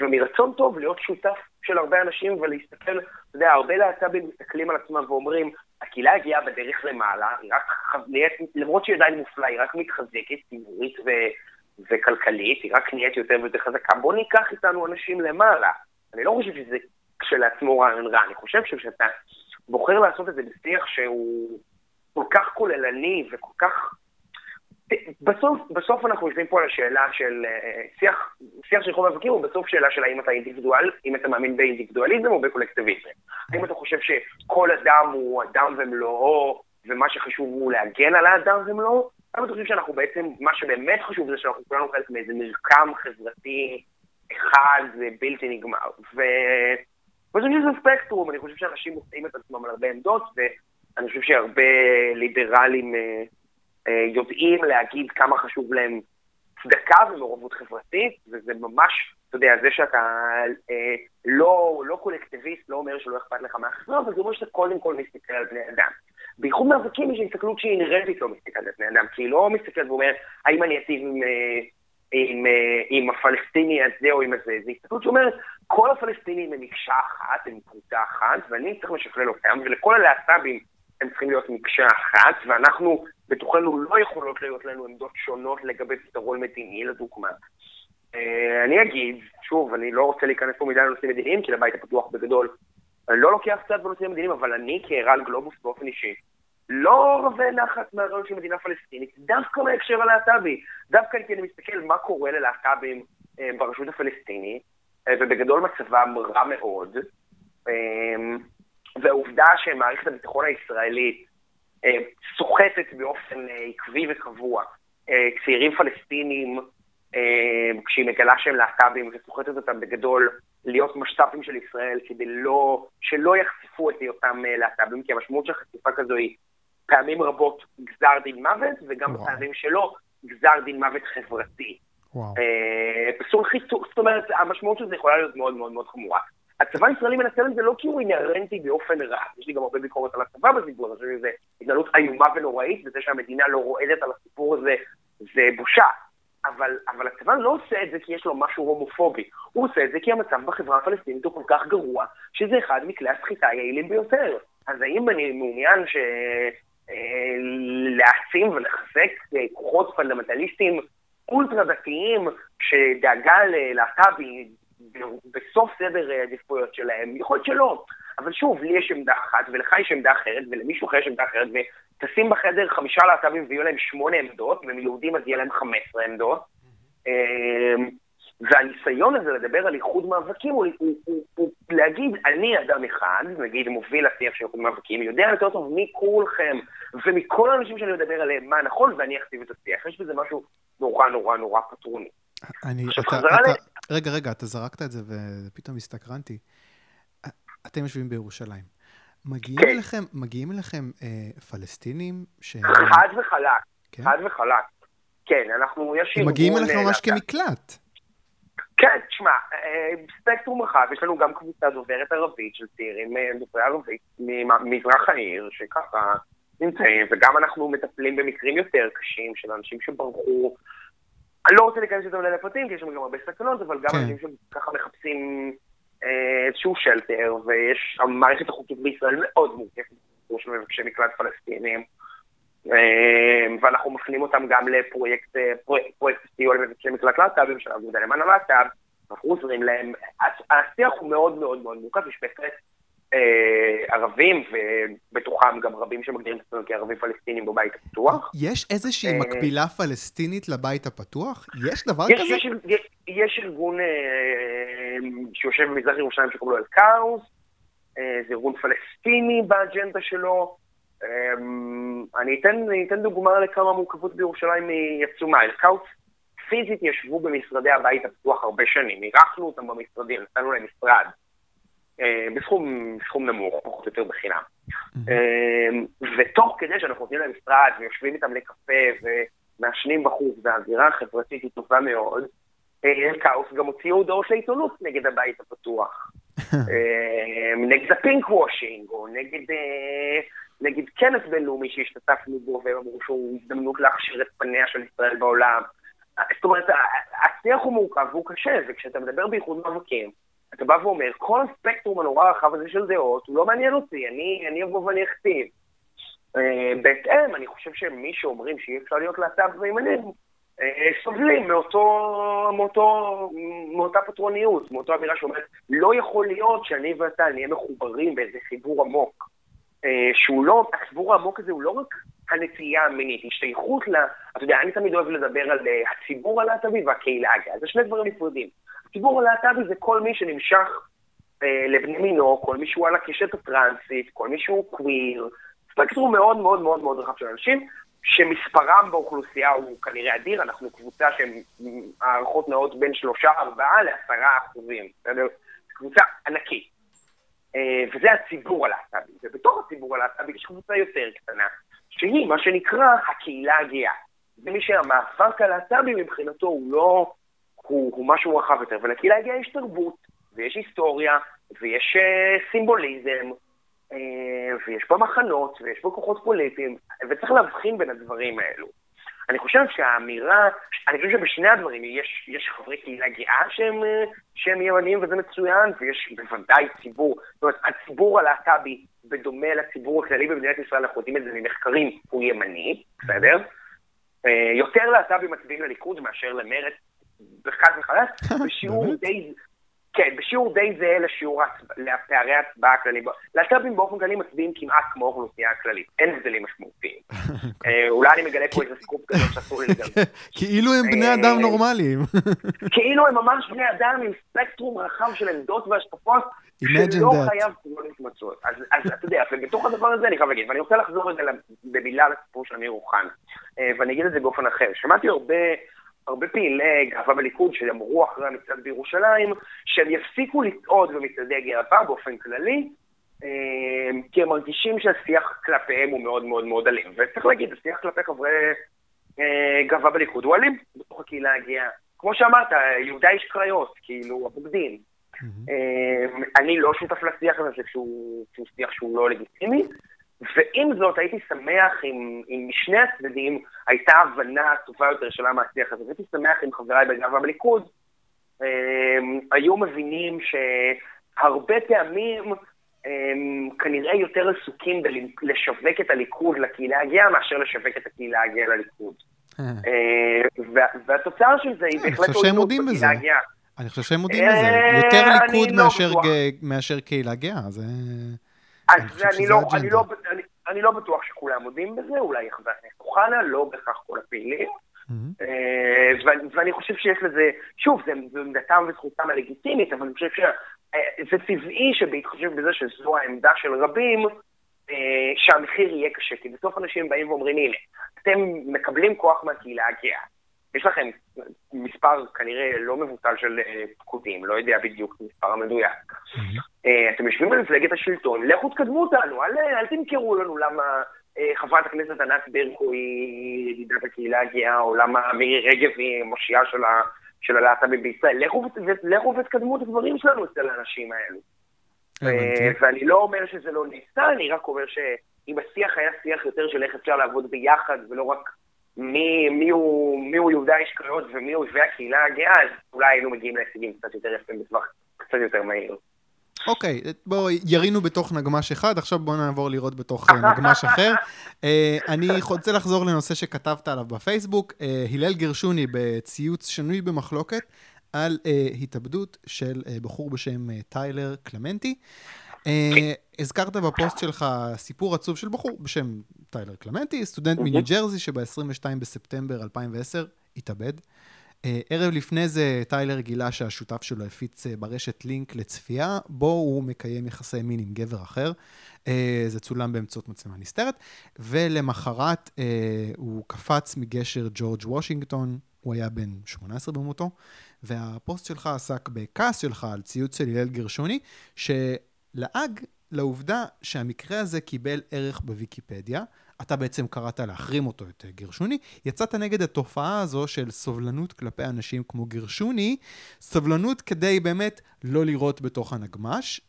ומרצון טוב להיות שותף של הרבה אנשים ולהסתכל, אתה יודע, הרבה להט"בים מסתכלים על עצמם ואומרים, הקהילה הגיעה בדרך למעלה, למרות שהיא עדיין מופלאה, היא רק מתחזקת ציבורית וכלכלית, היא רק נהיית יותר ויותר חזקה, בוא ניקח איתנו אנשים למעלה. אני לא חושב שזה כשלעצמו רעיון רע, אני חושב שאתה בוחר לעשות את זה בשיח שהוא כל כך כוללני וכל כך... בסוף אנחנו יושבים פה על השאלה של שיח של חוב מאבקים, הוא בסוף שאלה של האם אתה אינדיבידואל, אם אתה מאמין באינדיבידואליזם או בקולקטיביזם. האם אתה חושב שכל אדם הוא אדם ומלואו, ומה שחשוב הוא להגן על האדם ומלואו, האם אתה חושב שאנחנו בעצם, מה שבאמת חשוב זה שאנחנו כולנו חלק מאיזה מרקם חברתי אחד, זה בלתי נגמר. ואני חושב שזה ספקטרום, אני חושב שאנשים מוצאים את עצמם על הרבה עמדות, ואני חושב שהרבה ליברלים... יודעים להגיד כמה חשוב להם צדקה ומעורבות חברתית, וזה ממש, אתה יודע, זה שאתה לא קולקטיביסט, לא אומר שלא אכפת לך מהחברה, אבל זה אומר שאתה קודם כל מסתכל על בני אדם. בייחוד מאבקים יש הסתכלות שהיא נראית לא מסתכלת על בני אדם, כי היא לא מסתכלת ואומרת, האם אני אטיב עם הפלסטיני הזה או עם הזה, זה הסתכלות שאומרת, כל הפלסטינים הם מקשה אחת, הם קבוצה אחת, ואני צריך לשכלל אותם, ולכל הלהט"בים הם צריכים להיות מקשה אחת, ואנחנו בתוכנו לא יכולות להיות לנו עמדות שונות לגבי פתרון מדיני, לדוגמה. אני אגיד, שוב, אני לא רוצה להיכנס פה מדי לנושאים מדיניים, כי לבית הפתוח בגדול, אני לא לוקח קצת בנושאים מדיניים, אבל אני כערן גלובוס באופן אישי, לא רווה נחת מהרעיון של מדינה פלסטינית, דווקא מהקשר הלהט"בי, דווקא כי אני מסתכל מה קורה ללהט"בים ברשות הפלסטינית, ובגדול מצבם רע מאוד, והעובדה שמערכת הביטחון הישראלית סוחטת באופן עקבי וקבוע צעירים פלסטינים כשהיא מגלה שהם להט"בים וסוחטת אותם בגדול להיות משת"פים של ישראל כדי שלא יחשפו את אותם להט"בים, כי המשמעות של חשיפה כזו היא פעמים רבות גזר דין מוות, וגם פעמים שלא גזר דין מוות חברתי. חיסור, זאת אומרת, המשמעות של זה יכולה להיות מאוד מאוד מאוד חמורה. הצבא הישראלי מנסה את זה לא כי הוא אינהרנטי באופן רע, יש לי גם הרבה ביקורת על הצבא בסיפור, אני חושב שזה התנהלות איומה ונוראית, וזה שהמדינה לא רועדת על הסיפור הזה, זה בושה. אבל הצבא לא עושה את זה כי יש לו משהו הומופובי, הוא עושה את זה כי המצב בחברה הפלסטינית הוא כל כך גרוע, שזה אחד מכלי הסחיטה היעילים ביותר. אז האם אני מעוניין להעצים ולחזק כוחות פונדמנטליסטים אולטרה דתיים שדאגה ללהט"בים בסוף סדר העדיפויות שלהם? יכול להיות שלא, אבל שוב, לי יש עמדה אחת ולך יש עמדה אחרת ולמישהו אחר יש עמדה אחרת, ותשים בחדר 5 להט"בים ויהיו להם 8 עמדות, ומיהודים אז יהיה להם 15 עמדות. והניסיון הזה לדבר על איחוד מאבקים הוא להגיד, אני אדם אחד, נגיד מוביל השיח של איחוד מאבקים, יודע יותר טוב מכולכם ומכל האנשים שאני מדבר עליהם מה נכון, ואני אכתיב את השיח. יש בזה משהו נורא נורא נורא פטרוני. רגע, אתה זרקת את זה ופתאום הסתקרנתי. אתם יושבים בירושלים. מגיעים אליכם פלסטינים ש... חד וחלק. כן, אנחנו יושבים... מגיעים אליכם ממש כמקלט. כן, תשמע, ספקטרום רחב, יש לנו גם קבוצה דוברת ערבית של צעירים דוברי ערבית ממזרח העיר, שככה נמצאים, וגם אנחנו מטפלים במקרים יותר קשים של אנשים שברחו, אני לא רוצה להיכנס יותר לפרטים, כי יש לנו גם הרבה סכנות, אבל גם אנשים שככה מחפשים איזשהו שלטר, ויש המערכת החוקית בישראל מאוד מורכבת, יש מבקשי מקלט פלסטינים, ואנחנו מפנים אותם גם לפרויקט סיוע למבקשי מקלט להט"בים של האגודה למען הלהט"ב, אנחנו עוזרים להם. השיח הוא מאוד מאוד מאוד מורכב, יש בהחלט ערבים, ובתוכם גם רבים שמגדירים את עצמם כערבים פלסטינים בבית הפתוח. יש איזושהי מקבילה פלסטינית לבית הפתוח? יש דבר כזה? יש ארגון שיושב במזרח ירושלים שקוראים לו אל קאוס, זה ארגון פלסטיני באג'נדה שלו. אני אתן דוגמה לכמה מורכבות בירושלים עצומה. אל קאוס פיזית ישבו במשרדי הבית הפתוח הרבה שנים, אירחנו אותם במשרדים, נתנו להם משרד בסכום נמוך, פחות או יותר בחינם. ותוך כדי שאנחנו עובדים למשרד ויושבים איתם לקפה ומעשנים בחוץ, והאווירה החברתית היא טובה מאוד, כאוס גם הוציאו הודעות לעיתונות נגד הבית הפתוח, נגד הפינק וושינג, או נגד כנס בינלאומי שהשתתפנו בו, והם אמרו שהוא הזדמנות להכשיר את פניה של ישראל בעולם. זאת אומרת, השיח הוא מורכב והוא קשה, וכשאתה מדבר בייחוד מאבקים, אתה בא ואומר, כל הספקטרום הנורא הרחב הזה של דעות, הוא לא מעניין אותי, אני אבוא ואני אכתיב. בהתאם, אני חושב שמי שאומרים שאי אפשר להיות להט"ב וימנים, סובלים מאותה פטרוניות, מאותה אמירה שאומרת, לא יכול להיות שאני ואתה נהיה מחוברים באיזה חיבור עמוק. החיבור העמוק הזה הוא לא רק הנטייה המינית, השתייכות לה, אתה יודע, אני תמיד אוהב לדבר על הציבור הלהט"בי והקהילה הגאה, זה שני דברים נפרדים. הציבור הלהט"בי זה כל מי שנמשך לבני מינו, כל מי שהוא על הקשת הטרנסית, כל מי שהוא קוויר, ספקטרום מאוד מאוד מאוד מאוד רחב של אנשים, שמספרם באוכלוסייה הוא כנראה אדיר, אנחנו קבוצה שהערכות נעות בין 3-4% ל-10%, קבוצה ענקית, וזה הציבור הלהט"בי, ובתוך הציבור הלהט"בי יש קבוצה יותר קטנה, שהיא מה שנקרא הקהילה הגאה, זה מי שהמאבק הלהט"בי מבחינתו הוא לא... הוא משהו רחב יותר, ולקהילה הגאה יש תרבות, ויש היסטוריה, ויש סימבוליזם, ויש פה מחנות, ויש פה כוחות פוליטיים, וצריך להבחין בין הדברים האלו. אני חושב שהאמירה, אני חושב שבשני הדברים יש חברי קהילה גאה שהם ימנים, וזה מצוין, ויש בוודאי ציבור, זאת אומרת, הציבור הלהט"בי, בדומה לציבור הכללי במדינת ישראל, אנחנו יודעים את זה ממחקרים, הוא ימני, בסדר? יותר להט"בים מצביעים לליכוד מאשר למרצ, בחד וחלט, בשיעור די זהה לשיעור הפערי ההצבעה הכללית. להט"בים באופן כללי מצביעים כמעט כמו אוכלוסייה הכללית. אין הבדלים משמעותיים. אולי אני מגלה פה איזה סקופ כזה שעשו לי לגמרי. כאילו הם בני אדם נורמליים. כאילו הם ממש בני אדם עם ספקטרום רחב של עמדות והשקפות שלא חייב לא להתמצות. אז אתה יודע, ובתוך הדבר הזה אני חייב להגיד, ואני רוצה לחזור רגע במילה לסיפור של אמיר אוחנה, ואני אגיד את זה באופן אחר. שמעתי הרבה פעילי גאווה בליכוד שאמרו אחרי המצעד בירושלים שהם יפסיקו לצעוד במצעדי הגאווה באופן כללי, כי הם מרגישים שהשיח כלפיהם הוא מאוד מאוד מאוד אלים. וצריך להגיד, השיח כלפי חברי גאווה בליכוד הוא אלים בתוך הקהילה הגאה. כמו שאמרת, יהודה איש קריות, כאילו, הבוגדים. אני לא שותף לשיח הזה, שהוא שיח שהוא לא לגיטימי, ועם זאת הייתי שמח אם משני הצדדים הייתה הבנה טובה יותר של השיח הזה, הייתי שמח אם חבריי בגאווה בליכוד היו מבינים שהרבה פעמים כנראה יותר עסוקים לשווק את הליכוד לקהילה הגאה מאשר לשווק את הקהילה הגאה לליכוד. והתוצאה של זה היא בהחלט הולכות בקהילה הגאה. אני חושב שהם מודים לזה, יותר ליכוד מאשר קהילה גאה, זה... אני לא בטוח שכולם מודים בזה, אולי יחזק נחוכנה, לא בכך כל הפעילים, ואני חושב שיש לזה, שוב, זה עמדתם וזכותם הלגיטימית, אבל אני חושב שזה טבעי שבהתחשב בזה שזו העמדה של רבים, שהמחיר יהיה קשה, כי בסוף אנשים באים ואומרים, הנה, אתם מקבלים כוח מהקהילה הגאה, יש לכם מספר כנראה לא מבוטל של פקודים, לא יודע בדיוק מספר המדויק. אתם יושבים במפלגת השלטון, לכו תקדמו אותנו, אל תמכרו לנו למה חברת הכנסת ענת ברקו היא ידידת הקהילה הגאה, או למה מירי רגב היא מושיעה של הלהט"בים בישראל. לכו ותקדמו את הדברים שלנו אצל האנשים האלו. ואני לא אומר שזה לא נעשה, אני רק אומר שאם השיח היה שיח יותר של איך אפשר לעבוד ביחד, ולא רק מי הוא יהודה איש קריות ומי הוא יהודי הקהילה הגאה, אז אולי היינו מגיעים להישגים קצת יותר יפים בטווח קצת יותר מהיר. אוקיי, בואו ירינו בתוך נגמש אחד, עכשיו בואו נעבור לראות בתוך נגמש אחר. אני רוצה לחזור לנושא שכתבת עליו בפייסבוק, הלל גרשוני בציוץ שנוי במחלוקת על התאבדות של בחור בשם טיילר קלמנטי. הזכרת בפוסט שלך סיפור עצוב של בחור בשם טיילר קלמנטי, סטודנט מניו ג'רזי שב-22 בספטמבר 2010 התאבד. ערב לפני זה טיילר גילה שהשותף שלו הפיץ ברשת לינק לצפייה, בו הוא מקיים יחסי מין עם גבר אחר, זה צולם באמצעות מצלמה נסתרת, ולמחרת הוא קפץ מגשר ג'ורג' וושינגטון, הוא היה בן 18 במותו, והפוסט שלך עסק בכעס שלך על ציוץ של הלל גרשוני, שלאג לעובדה שהמקרה הזה קיבל ערך בוויקיפדיה, אתה בעצם קראת להחרים אותו, את גרשוני, יצאת נגד התופעה הזו של סובלנות כלפי אנשים כמו גרשוני, סובלנות כדי באמת לא לראות בתוך הנגמש.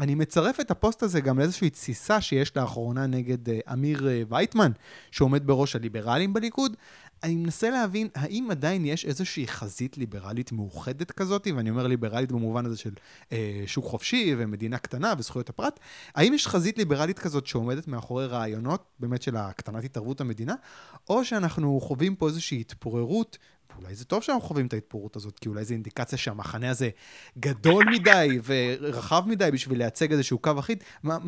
אני מצרף את הפוסט הזה גם לאיזושהי תסיסה שיש לאחרונה נגד אמיר וייטמן, שעומד בראש הליברלים בליכוד. אני מנסה להבין, האם עדיין יש איזושהי חזית ליברלית מאוחדת כזאת, ואני אומר ליברלית במובן הזה של שוק חופשי ומדינה קטנה וזכויות הפרט, האם יש חזית ליברלית כזאת שעומדת מאחורי רעיונות באמת של הקטנת התערבות המדינה, או שאנחנו חווים פה איזושהי התפוררות, ואולי זה טוב שאנחנו חווים את ההתפוררות הזאת, כי אולי זה אינדיקציה שהמחנה הזה גדול מדי ורחב מדי בשביל לייצג איזשהו קו אחיד.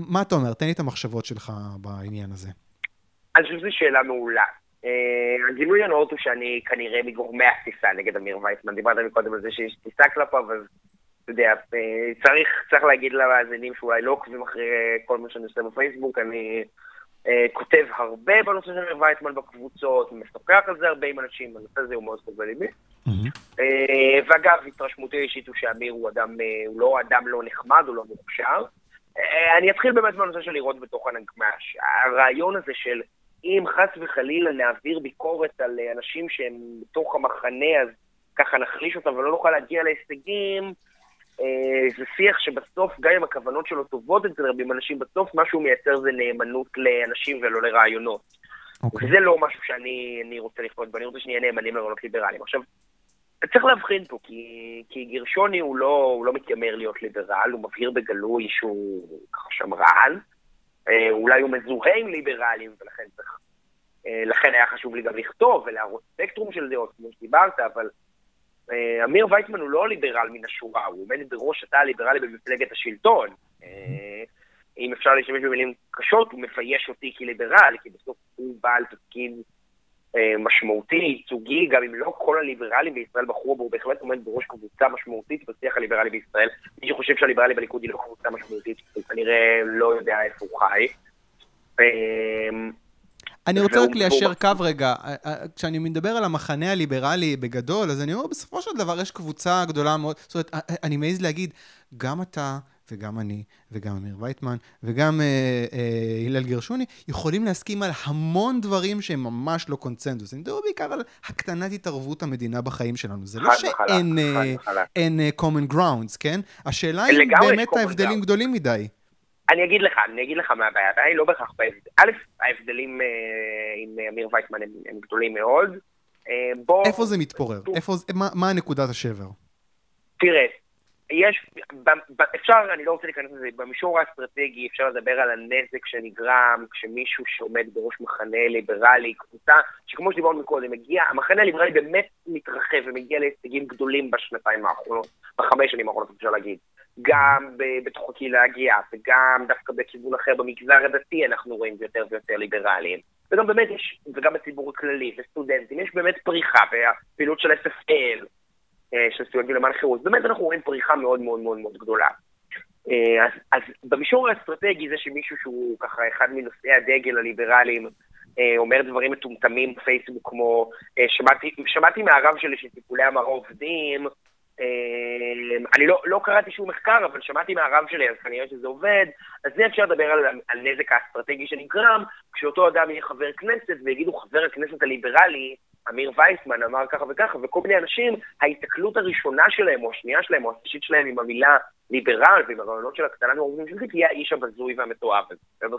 מה אתה אומר? תן לי את המחשבות שלך בעניין הזה. אז זו שאלה מעולה. הגילוי הנאות הוא שאני כנראה מגורמי התפיסה נגד אמיר וייטמן, דיברת מקודם על זה שיש תפיסה כלפיו, אבל אתה יודע, צריך להגיד למאזינים שאולי לא עוקבים אחרי כל מה שאני עושה בפייסבוק, אני כותב הרבה בנושא של אמיר וייטמן בקבוצות, מסתוכח על זה הרבה עם אנשים, הנושא הזה הוא מאוד חוזר ליבי. ואגב, התרשמותי אישית הוא שאמיר הוא לא אדם לא נחמד, הוא לא מוכשר. אני אתחיל באמת בנושא של לראות בתוך הנגמש, הרעיון הזה של אם חס וחלילה נעביר ביקורת על אנשים שהם בתוך המחנה, אז ככה נחליש אותם ולא נוכל להגיע להישגים. זה שיח שבסוף, גם אם הכוונות שלו טובות אצל רבים אנשים, בסוף משהו מייצר זה נאמנות לאנשים ולא לרעיונות. Okay. זה לא משהו שאני רוצה לכפות, ואני רוצה שנהיה נאמנים לרעיונות ליברליים. עכשיו, צריך להבחין פה, כי גרשוני הוא לא מתיימר להיות ליברל, הוא מבהיר בגלוי שהוא ככה שמרן, אולי הוא מזוהה עם ליברלים, ולכן היה חשוב לי גם לכתוב ולהראות ספקטרום של דעות, כמו שדיברת, אבל אמיר וייטמן הוא לא ליברל מן השורה, הוא עומד בראש התא הליברלי במפלגת השלטון. אם אפשר להשתמש במילים קשות, הוא מפייש אותי כליברל, כי בסוף הוא בעל תפקיד משמעותי, ייצוגי, גם אם לא כל הליברלים בישראל בחרו בו, הוא בהחלט עומד בראש קבוצה משמעותית בשיח הליברלי בישראל. מי שחושב שהליברלי בליכוד היא לא קבוצה משמעותית, הוא כנראה לא יודע איפה הוא חי. אני רוצה רק ליישר קו רגע, כשאני מדבר על המחנה הליברלי בגדול, אז אני אומר, בסופו של דבר יש קבוצה גדולה מאוד, זאת אומרת, אני מעז להגיד, גם אתה וגם אני, וגם אמיר וייטמן, וגם הלל גרשוני, יכולים להסכים על המון דברים שהם ממש לא קונצנזוס. אני מדבר בעיקר על הקטנת התערבות המדינה בחיים שלנו. זה לא שאין common grounds, כן? השאלה היא באמת ההבדלים גדולים מדי. אני אגיד לך מה הבעיה, הבעיה היא לא בהכרח בעיה. א', ההבדלים עם אמיר וייטמן הם גדולים מאוד. איפה זה מתפורר? מה הנקודת השבר? תראה, אפשר, אני לא רוצה להיכנס לזה, במישור האסטרטגי אפשר לדבר על הנזק שנגרם כשמישהו שעומד בראש מחנה ליברלי, קבוצה, שכמו שדיברנו קודם, המחנה הליברלי באמת מתרחב ומגיע להישגים גדולים בשנתיים האחרונות, בחמש שנים האחרונות אפשר להגיד. גם בתוך הקהילה הגאה, וגם דווקא בכיוון אחר במגזר הדתי אנחנו רואים יותר ויותר ליברליים. וגם באמת יש, וגם בציבור כללי, וסטודנטים, יש באמת פריחה, והפעילות של SFL, של סטודנטים למען חירות, באמת אנחנו רואים פריחה מאוד מאוד מאוד מאוד גדולה. אז במישור האסטרטגי זה שמישהו שהוא ככה אחד מנושאי הדגל הליברליים, אומר דברים מטומטמים בפייסבוק כמו, שמעתי מהרב שלי שטיפולי המרה עובדים, אני לא קראתי שום מחקר, אבל שמעתי מהרב שלי, אז כנראה שזה עובד. אז זה אפשר לדבר על נזק האסטרטגי שנגרם, כשאותו אדם יהיה חבר כנסת, ויגידו חבר הכנסת הליברלי, אמיר וייסמן אמר ככה וככה, וכל מיני אנשים, ההתקלות הראשונה שלהם, או השנייה שלהם, או השלישית שלהם, עם המילה ליברל, ועם הרעיונות של הקטנת והרעיונות שלכם, תהיה האיש הבזוי והמתועב.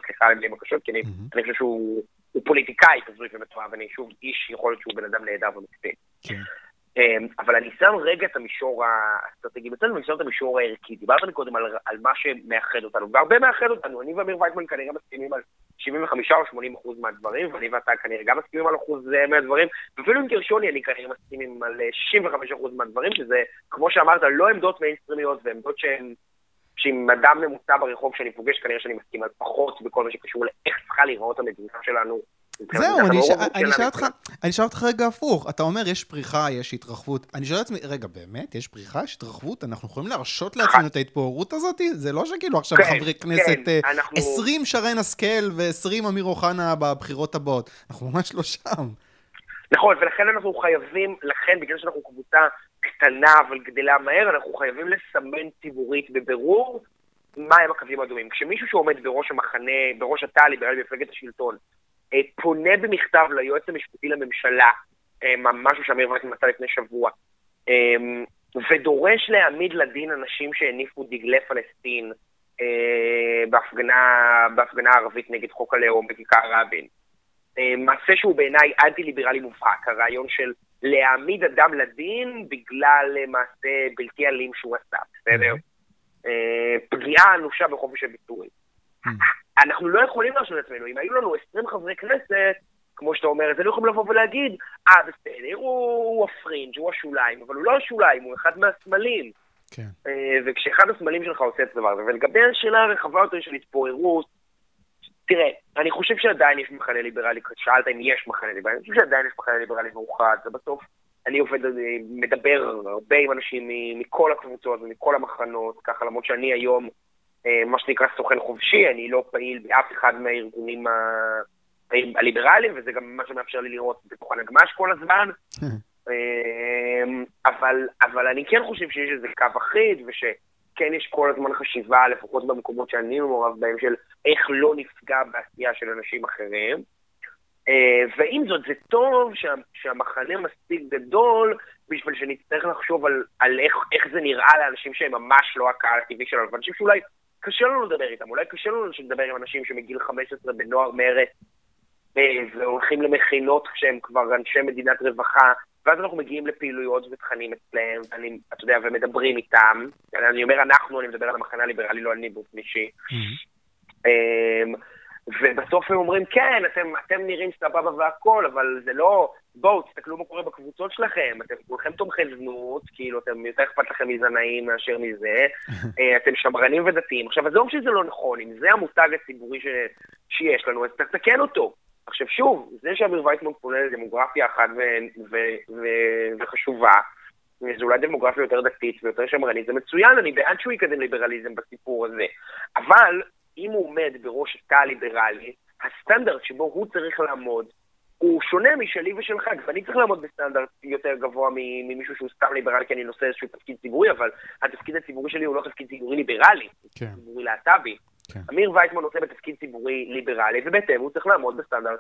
סליחה על המילים הקשות, כי אני חושב שהוא פוליטיקאי בזוי ומתועב, אני שוב איש יכול להיות שהוא בן אדם נהדר ומקסים. אבל אני שם רגע את המישור האסטרטגי, אני שם את המישור הערכי, דיברתי קודם על מה שמאחד אותנו, והרבה מאחד אותנו, אני ואמיר וייטמן כנראה מסכימים על 75 או 80% מהדברים, ואני ואתה כנראה גם מסכימים על 1% מהדברים, ואפילו עם גרשוני אני כנראה מסכימים על 65% מהדברים, שזה, כמו שאמרת, לא עמדות מיינסטרימיות, ועמדות שעם אדם ממוצע ברחוב שאני פוגש, כנראה שאני מסכים על פחות בכל מה שקשור לאיך צריכה להיראות המדינה שלנו, זהו, אני שאל אותך רגע הפוך, אתה אומר יש פריחה, יש התרחבות, אני שאל לעצמי, רגע באמת, יש פריחה, יש התרחבות, אנחנו יכולים להרשות לעצמנו את ההתפוררות הזאת? זה לא שכאילו עכשיו חברי כנסת 20 שרן השכל ו20 אמיר אוחנה בבחירות הבאות, אנחנו ממש לא שם. נכון, ולכן אנחנו חייבים, לכן בגלל שאנחנו קבוצה קטנה אבל גדלה מהר, אנחנו חייבים לסמן ציבורית בבירור מה הם הקווים האדומים. כשמישהו שעומד בראש המחנה, בראש התא הליברלי במפלגת השלטון, פונה במכתב ליועץ המשפטי לממשלה, משהו שאמיר וייטמן מצא לפני שבוע, ודורש להעמיד לדין אנשים שהניפו דגלי פלסטין בהפגנה הערבית נגד חוק הלאום בכיכר רבין. מעשה שהוא בעיניי אנטי-ליברלי מובהק, הרעיון של להעמיד אדם לדין בגלל מעשה בלתי אלים שהוא עשה, בסדר? פגיעה אנושה בחופש הביטוי. אנחנו לא יכולים להרשות לעצמנו, אם היו לנו 20 חברי כנסת, כמו שאתה אומר, אז אנחנו יכולים לבוא ולהגיד, בסדר, הוא הפרינג', הוא השוליים, אבל הוא לא השוליים, הוא אחד מהסמלים. כן. וכשאחד הסמלים שלך עושה את דבר, ולגבי השאלה הרחבה יותר של התפוררות, תראה, אני חושב שעדיין יש מחנה ליברלי, שאלת אם יש מחנה ליברלי, אני חושב שעדיין יש מחנה ליברלי מאוחד, זה בסוף, אני מדבר הרבה עם אנשים מכל הקבוצות ומכל המחנות, ככה, למרות שאני היום מה שנקרא סוכן חופשי, אני לא פעיל באף אחד מהארגונים הליברליים, וזה גם מה שמאפשר לי לראות בתוך הנגמש כל הזמן, אבל אני כן חושב שיש איזה קו אחיד, ושכן יש כל הזמן חשיבה, לפחות במקומות שאני מעורב בהם, של איך לא נפגע בעשייה של אנשים אחרים, ועם זאת זה טוב שהמחנה מספיק גדול, בשביל שנצטרך לחשוב על איך זה נראה לאנשים שהם ממש לא הקהל הטבעי שלנו, ואנשים שאולי קשה לנו לדבר איתם, אולי קשה לנו לדבר עם אנשים שמגיל 15 בנוער מרץ, והולכים למכינות כשהם כבר אנשי מדינת רווחה, ואז אנחנו מגיעים לפעילויות ותכנים אצלם, אתה יודע, ומדברים איתם, אני אומר אנחנו, אני מדבר על המחנה הליברלי, לא על ניבוס מישי, ובסוף הם אומרים, כן, אתם נראים סבבה והכל, אבל זה לא, בואו, תסתכלו מה קורה בקבוצות שלכם, אתם כולכם תומכי זנות, כאילו, אתם יותר אכפת לכם מזנאים מאשר מזה, אתם שמרנים ודתיים. עכשיו, עזוב שזה לא נכון, אם זה המותג הציבורי שיש לנו, אז תתקן אותו. עכשיו, שוב, זה שאמיר וייטמן פונה לדמוגרפיה אחת וחשובה, זו אולי דמוגרפיה יותר דתית ויותר שמרנית, זה מצוין, אני בעד שהוא יקדם ליברליזם בסיפור הזה, אבל אם הוא עומד בראש התא הליברלי, הסטנדרט שבו הוא צריך לעמוד, הוא שונה משלי ושלך, ואני צריך לעמוד בסטנדרט יותר גבוה ממישהו שהוא סתם ליברלי, כי אני נושא איזשהו תפקיד ציבורי, אבל התפקיד הציבורי שלי הוא לא תפקיד ציבורי ליברלי, הוא ציבורי להטבי. אמיר וייטמן נושא בתפקיד ציבורי ליברלי, ובהתאם הוא צריך לעמוד בסטנדרט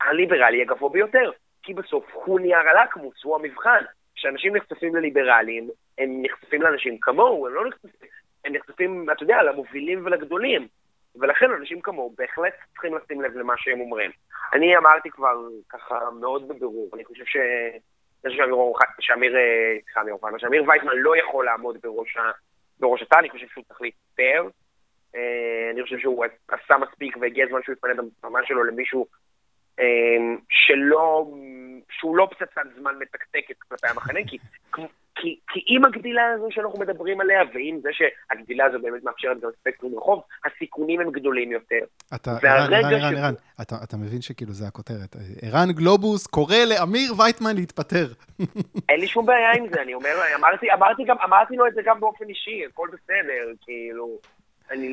הליברלי הגבוה ביותר, כי בסוף הוא נייר הלקמוס, הוא המבחן. כשאנשים נחשפים לליברלים, הם נחשפים לאנשים כמוהו, הם לא נחשפים, הם נחשפים, אתה יודע, למובילים ולגדולים. ולכן אנשים כמוהו בהחלט צריכים לשים לב למה שהם אומרים. אני אמרתי כבר ככה מאוד בבירור, אני חושב שאמיר וייטמן לא יכול לעמוד בראש התא, אני חושב שהוא צריך להתפטר. אני חושב שהוא עשה מספיק והגיע הזמן שהוא יתפנה במפרמה שלו למישהו שהוא לא פצצת זמן מתקתקת כלפי המחנה, כי אם הגדילה הזו שאנחנו מדברים עליה, ואם זה שהגדילה הזו באמת מאפשרת גם ספקטרום רחוב, הסיכונים הם גדולים יותר. ערן, אתה מבין שכאילו זה הכותרת. ערן גלובוס קורא לאמיר וייטמן להתפטר. אין לי שום בעיה עם זה, אני אומר, אמרתי לו את זה גם באופן אישי, הכל בסדר, כאילו... אני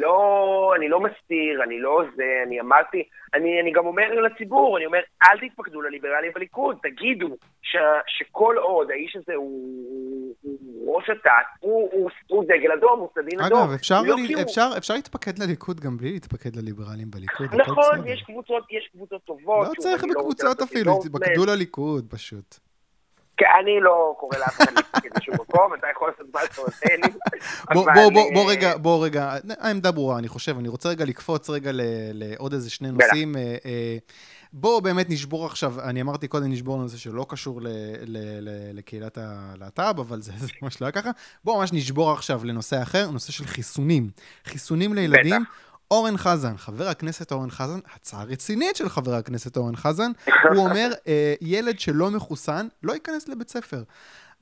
לא מסתיר, אני לא זה, אני אמרתי, אני גם אומר לציבור, אני אומר, אל תתפקדו לליברלים בליכוד, תגידו שכל עוד האיש הזה הוא ראש התת, הוא דגל אדום, הוא סדין אדום. אגב, אפשר להתפקד לליכוד גם בלי להתפקד לליברלים בליכוד. נכון, יש קבוצות טובות. לא צריך בקבוצות אפילו, תתפקדו לליכוד פשוט. אני לא קורא לאף אחד להתפקד לשום מקום, אתה יכול לעשות מה שאתה עושה לי. בוא רגע, העמדה ברורה, אני חושב, אני רוצה רגע לקפוץ רגע לעוד איזה שני נושאים. בוא באמת נשבור עכשיו, אני אמרתי קודם נשבור לנושא שלא קשור לקהילת הלהט"ב, אבל זה ממש לא היה ככה. בוא ממש נשבור עכשיו לנושא אחר, נושא של חיסונים. חיסונים לילדים. אורן חזן, חבר הכנסת אורן חזן, הצעה רצינית של חבר הכנסת אורן חזן, הוא אומר, ילד שלא מחוסן לא ייכנס לבית ספר.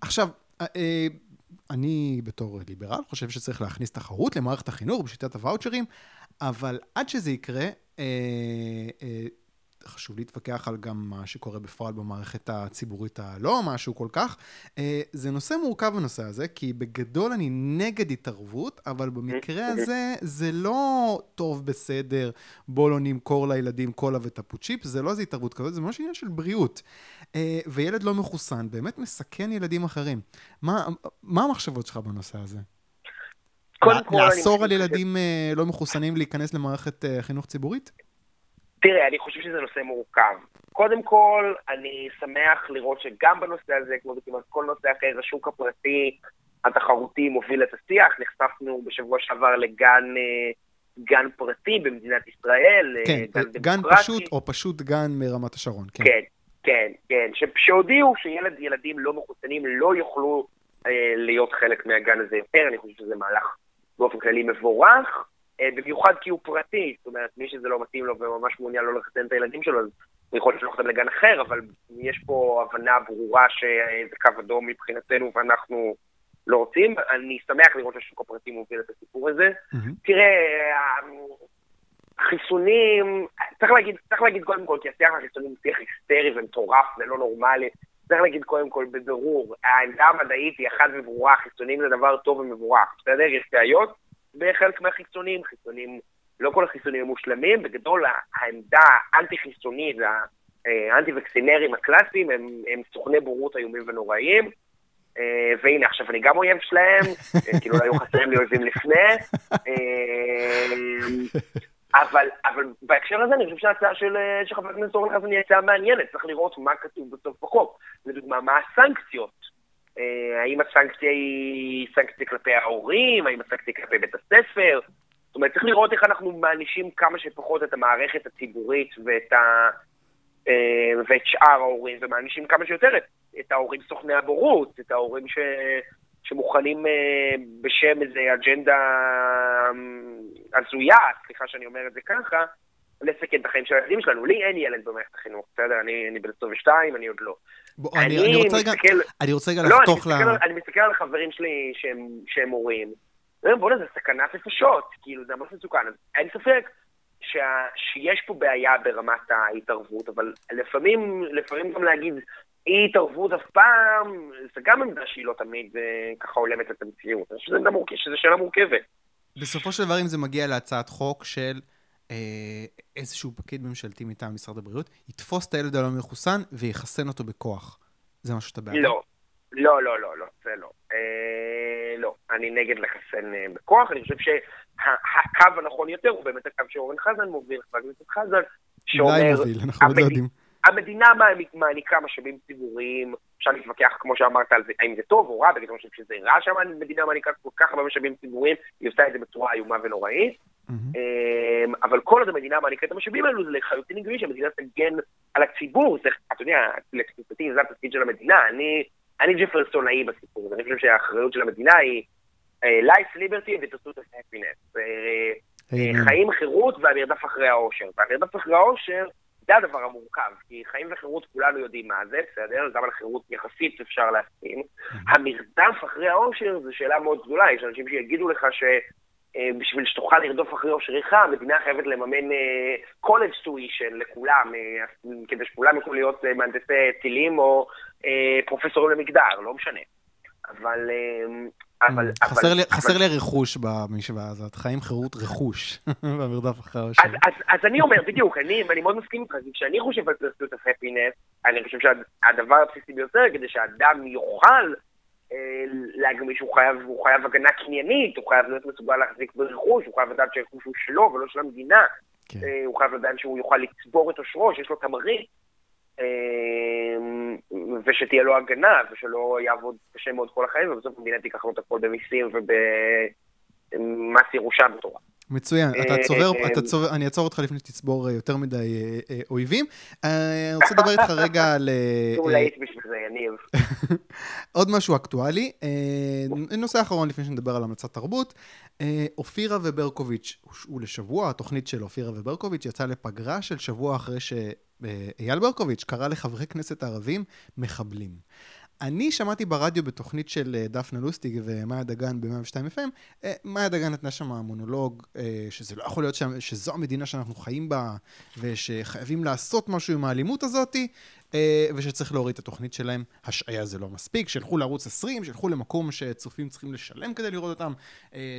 עכשיו, אני בתור ליברל חושב שצריך להכניס תחרות למערכת החינוך בשיטת הוואוצ'רים, אבל עד שזה יקרה, חשוב להתווכח על גם מה שקורה בפועל במערכת הציבורית הלא, משהו כל כך. זה נושא מורכב בנושא הזה, כי בגדול אני נגד התערבות, אבל במקרה הזה זה לא טוב בסדר, בוא לא נמכור לילדים קולה וטפוצ'יפ, זה לא איזה התערבות כזאת, זה ממש עניין של בריאות. וילד לא מחוסן, באמת מסכן ילדים אחרים. מה המחשבות שלך בנושא הזה? לאסור על ילדים לא מחוסנים להיכנס למערכת חינוך ציבורית? תראה, אני חושב שזה נושא מורכב. קודם כל, אני שמח לראות שגם בנושא הזה, כמו כמעט כל נושא אחר, השוק הפרטי התחרותי מוביל את השיח. נחשפנו בשבוע שעבר לגן פרטי במדינת ישראל. כן, גן פשוט או פשוט גן מרמת השרון. כן. שהודיעו שילדים לא מחוסנים לא יוכלו להיות חלק מהגן הזה יותר. אני חושב שזה מהלך באופן כללי מבורך. במיוחד כי הוא פרטי, זאת אומרת, מי שזה לא מתאים לו וממש מעוניין לא לחסן את הילדים שלו, אז הוא יכול לשלוח אותם לגן אחר, אבל יש פה הבנה ברורה שזה קו אדום מבחינתנו ואנחנו לא רוצים. אני שמח לראות שהשוק הפרטי מוביל את הסיפור הזה. תראה, חיסונים, צריך להגיד קודם כל, כי השיח החיסונים הוא שיח היסטרי ומטורף, זה לא נורמלי. צריך להגיד קודם כל בבירור, העמדה המדעית היא אחת וברורה, חיסונים זה דבר טוב ומבורך, בסדר? יש בעיות. בחלק מהחיסונים, לא כל החיסונים הם מושלמים, בגדול העמדה האנטי-חיסונית, האנטי-וקסינרים הקלאסיים, הם סוכני בורות איומים ונוראים, והנה עכשיו אני גם אויב שלהם, כאילו היו חסרים לי אויבים לפני, אבל בהקשר הזה אני חושב שההצעה של חבר הכנסת אורן חזן היא הצעה מעניינת, צריך לראות מה כתוב בסוף בחוק, לדוגמה מה הסנקציות, האם הסנקציה היא סנקציה כלפי ההורים, האם הסנקציה כלפי בית הספר, זאת אומרת, צריך לראות איך אנחנו מענישים כמה שפחות את המערכת הציבורית ואת שאר ההורים, ומענישים כמה שיותר את ההורים סוכני הבורות, את ההורים שמוכנים בשם איזו אג'נדה הזויה, סליחה שאני אומר את זה ככה, לסכן את החיים של הילדים שלנו. לי אין ילד במערכת החינוך, בסדר? אני בן 22, אני עוד לא. אני רוצה רגע לחתוך לה... אני מסתכל על החברים שלי שהם הורים. בואו לזה סכנת נפשות, כאילו זה ממש מסוכן. אין ספק שיש פה בעיה ברמת ההתערבות, אבל לפעמים גם להגיד, אי התערבות אף פעם, זה גם עמדה שהיא לא תמיד ככה הולמת את המציאות. שזה שאלה מורכבת. בסופו של דבר, אם זה מגיע להצעת חוק של איזשהו פקיד ממשלתי מטעם משרד הבריאות, יתפוס את הילד הלא מחוסן ויחסן אותו בכוח. זה משהו שאתה בעד? לא. לא, לא, לא, לא, זה לא. לא, אני נגד לחסן בכוח. אני חושב שהקו הנכון יותר הוא באמת הקו שאורן חזן מוביל, חבר הכנסת חזן, שאומר, המדינה מעניקה משאבים ציבוריים, אפשר להתווכח, כמו שאמרת, על זה, האם זה טוב או רע, בגלל שאני חושב שזה רע שהמדינה מעניקה כל כך הרבה משאבים ציבוריים, היא עושה את זה בצורה איומה ונוראית, אבל כל עוד המדינה מעניקה את המשאבים האלו, זה לחלוטין הגיוני שהמדינה תגן על הציבור, אתה יודע, לתפיסתי, זה התפקיד של המדינה, אני ג'פרסונאי בסיפור הזה, אני חושב שהאחריות של המדינה היא life, liberty ותעשו את happiness, חיים, חירות והמרדף אחרי האושר, והמרדף אחרי האושר זה הדבר המורכב, כי חיים וחירות כולנו יודעים מה זה, בסדר? גם על חירות יחסית אפשר להסכים. המרדף אחרי האושר זו שאלה מאוד גדולה, יש אנשים שיגידו לך שבשביל שתוכל לרדוף אחרי אושריך, המדינה חייבת לממן college tuition לכולם, כדי שכולם יכולים להיות מהנדסי טילים או פרופסורים למגדר, לא משנה. אבל... חסר לי רכוש במשוואה הזאת, חיים חירות רכוש במרדף אחר השני. אז אני אומר, בדיוק, אני מאוד מסכים איתך, כשאני חושב על פרסות ההפינס, אני חושב שהדבר הבסיסי ביותר, כדי שהאדם יוכל להגמיש, הוא חייב הגנה קניינית, הוא חייב להיות מסוגל להחזיק ברכוש, הוא חייב לדעת שהרכוש הוא שלו ולא של המדינה, הוא חייב לדעת שהוא יוכל לצבור את אושרו, שיש לו תמריץ, ושתהיה לו הגנה, ושלא יעבוד קשה מאוד כל החיים, ובסוף המדינה תיקח לו את הכל במיסים ובמס ירושה בתורה. מצוין, אני אעצור אותך לפני שתצבור יותר מדי אויבים. אני רוצה לדבר איתך רגע על... תולעית בשביל זה, יניב. עוד משהו אקטואלי, נושא האחרון לפני שנדבר על המלצת תרבות, אופירה וברקוביץ' הוא לשבוע, התוכנית של אופירה וברקוביץ' יצאה לפגרה של שבוע אחרי ש... אייל ברקוביץ' קרא לחברי כנסת הערבים מחבלים. אני שמעתי ברדיו בתוכנית של דפנה לוסטיג ומיה דגן ב-102 FM, מיה דגן נתנה שם מונולוג שזה לא יכול להיות שזו המדינה שאנחנו חיים בה, ושחייבים לעשות משהו עם האלימות הזאת, ושצריך להוריד את התוכנית שלהם, השעיה זה לא מספיק, שהלכו לערוץ 20, שהלכו למקום שצופים צריכים לשלם כדי לראות אותם,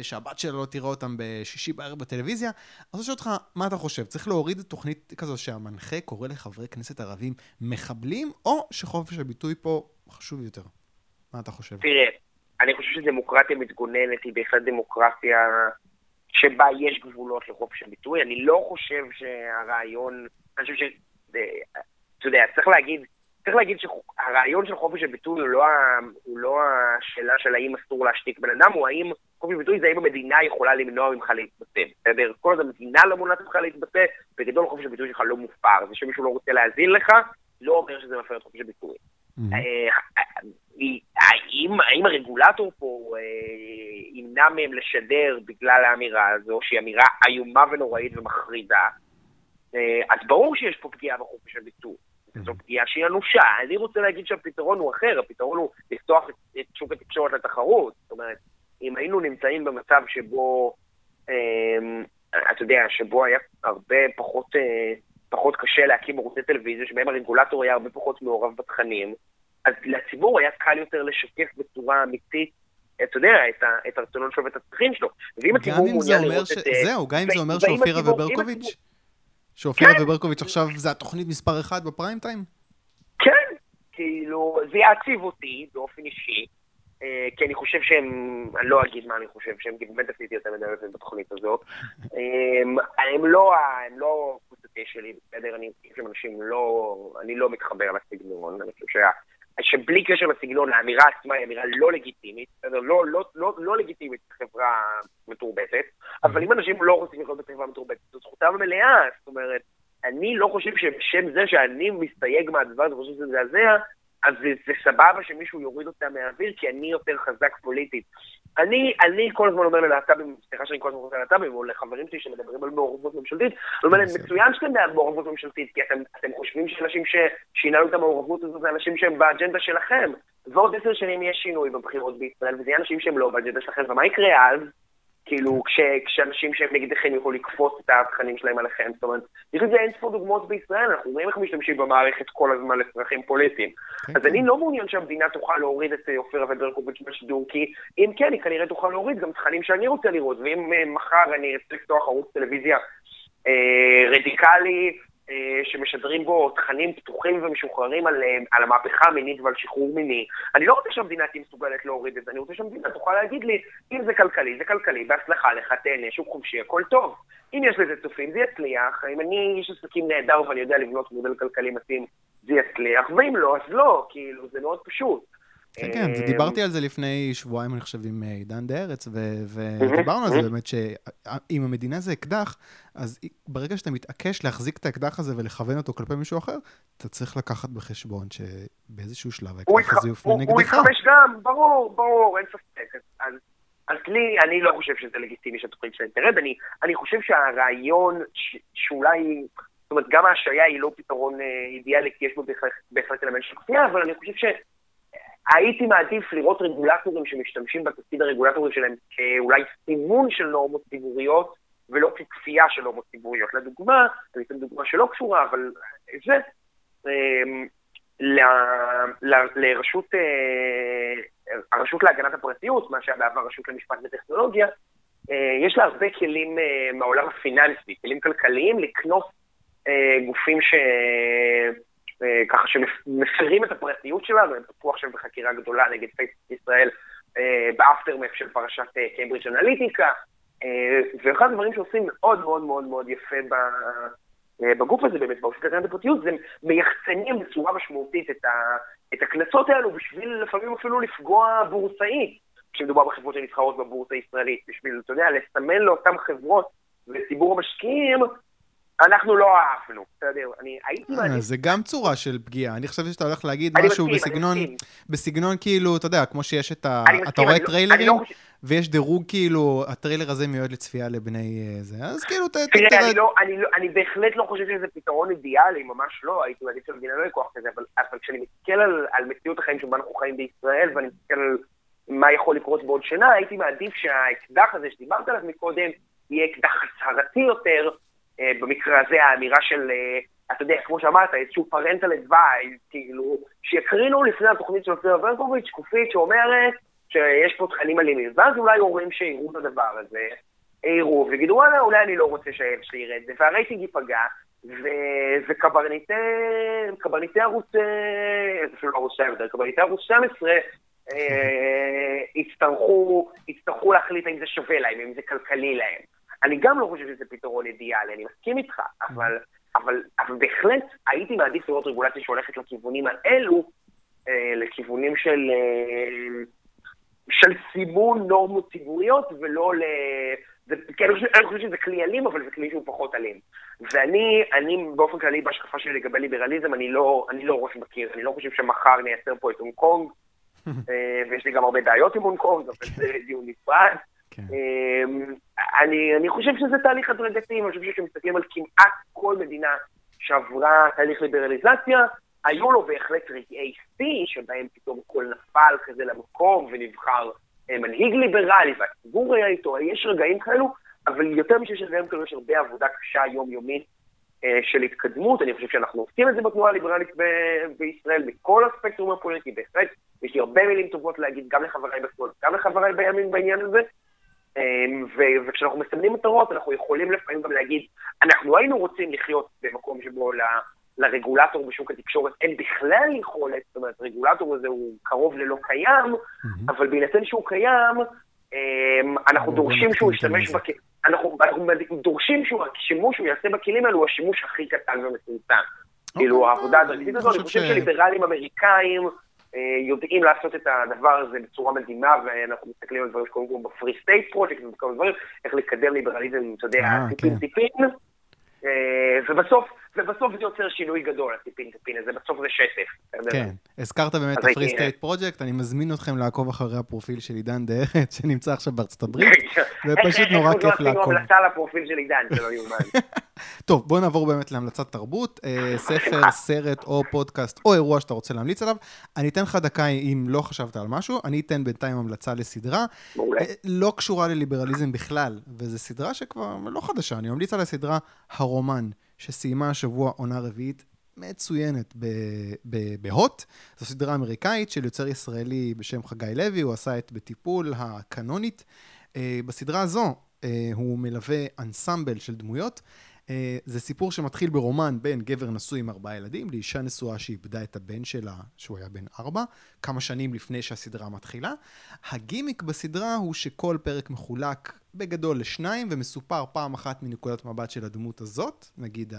שהבת שלה לא תראה אותם בשישי בערב בטלוויזיה. אז שואל אותך, מה אתה חושב? צריך להוריד תוכנית כזו שהמנחה קורא לחברי כנסת ערבים מחבלים, או שחופש הביטוי פה חשוב יותר? מה אתה חושב? תראה, אני חושב שדמוקרטיה מתגוננת היא בהחלט דמוקרטיה שבה יש גבולות לחופש הביטוי. אני לא חושב שהרעיון, אני חושב אתה יודע, צריך להגיד שהרעיון של חופש הביטוי הוא לא השאלה של האם אסור להשתיק בן אדם, הוא האם חופש הביטוי זה האם המדינה יכולה למנוע ממך להתבטא. בסדר? כל עוד המדינה לא מונעת ממך להתבטא, בגדול חופש הביטוי שלך לא מופר. זה שמישהו לא רוצה להזין לך, לא אומר שזה מפר את חופש הביטוי. האם הרגולטור פה ימנע מהם לשדר בגלל האמירה הזו, שהיא אמירה איומה ונוראית ומחרידה, אז ברור שיש פה פגיעה בחופש הביטוי. זו פגיעה שהיא אנושה. אני רוצה להגיד שהפתרון הוא אחר, הפתרון הוא לפתוח את שוק התקשורת לתחרות. זאת אומרת, אם היינו נמצאים במצב שבו, אתה יודע, שבו היה הרבה פחות קשה להקים ערוצי טלוויזיה, שבהם הרגולטור היה הרבה פחות מעורב בתכנים, אז לציבור היה קל יותר לשקף בצורה אמיתית, אתה יודע, את הרצונות שלו ואת הצרכים שלו. ואם הציבור מעוניין לראות את... זהו, גם אם זה אומר שאופירה וברקוביץ' שאופירה וברקוביץ' עכשיו זה התוכנית מספר 1 בפריים טיים? כן, כאילו, זה יעציב אותי באופן אישי, כי אני חושב שהם, אני לא אגיד מה אני חושב, שהם באמת עשיתי יותר מדי בתוכנית הזאת, הם לא קבוצתי שלי, בסדר, אני חושב שהם אנשים לא, אני לא מתחבר לסגנון, אני חושב שבלי קשר לסגנון, האמירה עצמה היא אמירה לא לגיטימית, לא לגיטימית בחברה מתורבתת, אבל אם אנשים לא רוצים לחיות בחברה מתורבתת, זו זכותם מלאה, זאת אומרת, אני לא חושב שבשם זה שאני מסתייג מהדבר, אני חושב שזה זעזע, אז זה סבבה שמישהו יוריד אותה מהאוויר, כי אני יותר חזק פוליטית. אני כל הזמן אומר ללהט"בים, סליחה שאני כל הזמן אומר ללהט"בים, או לחברים שלי שמדברים על מעורבות ממשלתית, אני אומר, מצוין שאתם בעד מעורבות ממשלתית, כי אתם חושבים שאנשים ששיננו את המעורבות הזאת, זה אנשים שהם באג'נדה שלכם. ועוד 10 שנים יש שינוי בבחירות בישראל, וזה יהיה אנשים שהם לא באג'נדה שלכם, ומה יקרה אז? כאילו, כשאנשים שהם נגדכם יכולים לקפוץ את התכנים שלהם עליכם, זאת אומרת, יש לזה אין ספור דוגמאות בישראל, אנחנו רואים איך משתמשים במערכת כל הזמן לצרכים פוליטיים. אז אני לא מעוניין שהמדינה תוכל להוריד את אופירה וברקוביץ' בשידור, כי אם כן, היא כנראה תוכל להוריד גם תכנים שאני רוצה לראות, ואם מחר אני ארצה לפתוח ערוץ טלוויזיה רדיקלי, שמשדרים בו תכנים פתוחים ומשוחררים על המהפכה המינית ועל שחרור מיני. אני לא רוצה שהמדינה תהיה מסוגלת להוריד את זה, אני רוצה שהמדינה תוכל להגיד לי, אם זה כלכלי, זה כלכלי, בהצלחה לך, תהנה, שוק חופשי, הכל טוב. אם יש לזה צופים, זה יצליח. אם אני איש עסקים נהדר ואני יודע לבנות מודל כלכלי מתאים, זה יצליח. ואם לא, אז לא, כאילו, זה מאוד פשוט. כן, דיברתי על זה לפני שבועיים, אני חושב, עם עידן דארץ, ודיברנו על זה באמת שאם המדינה זה אקדח, אז ברגע שאתה מתעקש להחזיק את האקדח הזה ולכוון אותו כלפי מישהו אחר, אתה צריך לקחת בחשבון שבאיזשהו שלב האקדח הזה יופנה נגדך. הוא יתחמש גם, ברור, ברור, אין ספק. אז לי, אני לא חושב שזה לגיטימי שהתוכנית שלהם תרד, אני חושב שהרעיון שאולי, זאת אומרת, גם ההשעיה היא לא פתרון אידיאלי, כי יש בו בהחלט אלמנט של כפייה, אבל אני חושב ש... הייתי מעדיף לראות רגולטורים שמשתמשים בתפקיד הרגולטורים שלהם כאולי סימון של נורמות ציבוריות, ולא ככפייה של נורמות ציבוריות. לדוגמה, אני אתן דוגמה שלא קשורה, אבל זה, הרשות להגנת הפרטיות, מה שבעבר הרשות למשפט וטכנולוגיה, יש לה הרבה כלים מהעולם הפיננסי, כלים כלכליים לקנוס גופים ש... ככה שמפרים את הפרטיות שלנו, הם פתחו עכשיו בחקירה גדולה נגד פייסבוק ישראל, באפטרמף של פרשת קיימברידג' אנליטיקה, ואחד הדברים שעושים מאוד מאוד מאוד מאוד יפה בגוף הזה באמת, בעושית לתנת הפרטיות, זה מייחצנים בצורה משמעותית את הקנסות האלו, בשביל לפעמים אפילו לפגוע בורסאית, כשמדובר בחברות שנסחרות בבורסה הישראלית, בשביל, אתה יודע, לסמן לאותם חברות וציבור המשקיעים, אנחנו לא אהבנו, בסדר, אני הייתי... זה גם צורה של פגיעה, אני חושב שאתה הולך להגיד משהו בסגנון כאילו, אתה יודע, כמו שיש את ה... אתה רואה טריילרים, ויש דירוג כאילו, הטריילר הזה מיועד לצפייה לבני זה, אז כאילו... תראה, אני בהחלט לא חושב שזה פתרון אידיאלי, ממש לא, הייתי מעדיף שהמדינה לא יקוח כזה, אבל כשאני מסתכל על מציאות החיים שבה אנחנו חיים בישראל, ואני מסתכל על מה יכול לקרות בעוד שנה, הייתי מעדיף שהאקדח הזה שדיברת עליו מקודם, יהיה אקדח הצהרתי יותר, במקרה הזה האמירה של, אתה יודע, כמו שאמרת, איזשהו פרנטל אדווייז, כאילו, שיקרינו לפני התוכנית של אייל ברקוביץ' שקופית שאומרת שיש פה תכנים אלימים, ואז אולי הורים שיראו את הדבר הזה, יראו, ויגידו, וואלה, אולי אני לא רוצה שהאל שלי יראה את זה, והרייטינג ייפגע, וקברניטי ערוץ, אפילו לא ערוץ 12, קברניטי ערוץ 12, יצטרכו להחליט אם זה שווה להם, אם זה כלכלי להם. אני גם לא חושב שזה פתרון אידיאלי, אני מסכים איתך, אבל בהחלט הייתי מעדיף לראות רגולציה שהולכת לכיוונים האלו, לכיוונים של סימון נורמות ציבוריות, ולא ל... אני חושב שזה כלי אלים, אבל זה כלי שהוא פחות אלים. ואני באופן כללי, בהשקפה שלי לגבי ליברליזם, אני לא ראש בקיר, אני לא חושב שמחר נייצר פה את הונג קונג, ויש לי גם הרבה דעיות עם הונג קונג, אבל זה דיון נפרד. אני חושב שזה תהליך הדרגתי, אני חושב שמסתכלים על כמעט כל מדינה שעברה תהליך ליברליזציה, היו לו בהחלט רגעי שיא, שבהם פתאום כל נפל כזה למקום ונבחר מנהיג ליברלי, והציבור היה איתו, יש רגעים כאלו, אבל יותר משהו רגעים כאלו יש הרבה עבודה קשה יומיומית של התקדמות, אני חושב שאנחנו עושים את זה בתנועה הליברלית בישראל, בכל הספקטרום הפוליטי, בהחלט, יש לי הרבה מילים טובות להגיד גם לחבריי בשמאל, גם לחבריי בימין בעניין הזה, וכשאנחנו מסמנים מטרות, אנחנו יכולים לפעמים גם להגיד, אנחנו היינו רוצים לחיות במקום שבו לרגולטור בשוק התקשורת אין בכלל יכולת, זאת אומרת, הרגולטור הזה הוא קרוב ללא קיים, אבל בהינתן שהוא קיים, אנחנו דורשים שהוא ישתמש בכלים, אנחנו דורשים שהשימוש שהוא יעשה בכלים האלו, הוא השימוש הכי קטן ומצומצם. כאילו, העבודה הדרגתית הזאת, אני חושב שליברלים אמריקאים, יודעים לעשות את הדבר הזה בצורה מדהימה, ואנחנו מסתכלים על דברים שקודם כל בפרי סטייט פרויקט, ובכל דברים, איך לקדם ליברליזם, אתה יודע, טיפין-טיפין, ובסוף זה יוצר שינוי גדול, הטיפין-טיפין הזה, בסוף זה שטף. כן, הזכרת באמת את הפרי סטייט פרויקט, אני מזמין אתכם לעקוב אחרי הפרופיל של עידן דארץ, שנמצא עכשיו בארצות הברית, ופשוט נורא כיף לעקוב. איך המלצה לפרופיל של עידן, זה לא יומן. טוב, בוא נעבור באמת להמלצת תרבות, ספר, סרט או פודקאסט או אירוע שאתה רוצה להמליץ עליו. אני אתן לך דקה אם לא חשבת על משהו, אני אתן בינתיים המלצה לסדרה, לא קשורה לליברליזם בכלל, וזו סדרה שכבר לא חדשה, אני ממליץ על הסדרה הרומן, שסיימה השבוע עונה רביעית מצוינת בהוט, זו סדרה אמריקאית של יוצר ישראלי בשם חגי לוי, הוא עשה את בטיפול הקנונית, בסדרה הזו הוא מלווה אנסמבל של דמויות, זה סיפור שמתחיל ברומן בין גבר נשוי עם 4 ילדים, לאישה נשואה שאיבדה את הבן שלה, שהוא היה בן 4, כמה שנים לפני שהסדרה מתחילה. הגימיק בסדרה הוא שכל פרק מחולק בגדול ל2, ומסופר פעם אחת מנקודת מבט של הדמות הזאת, נגיד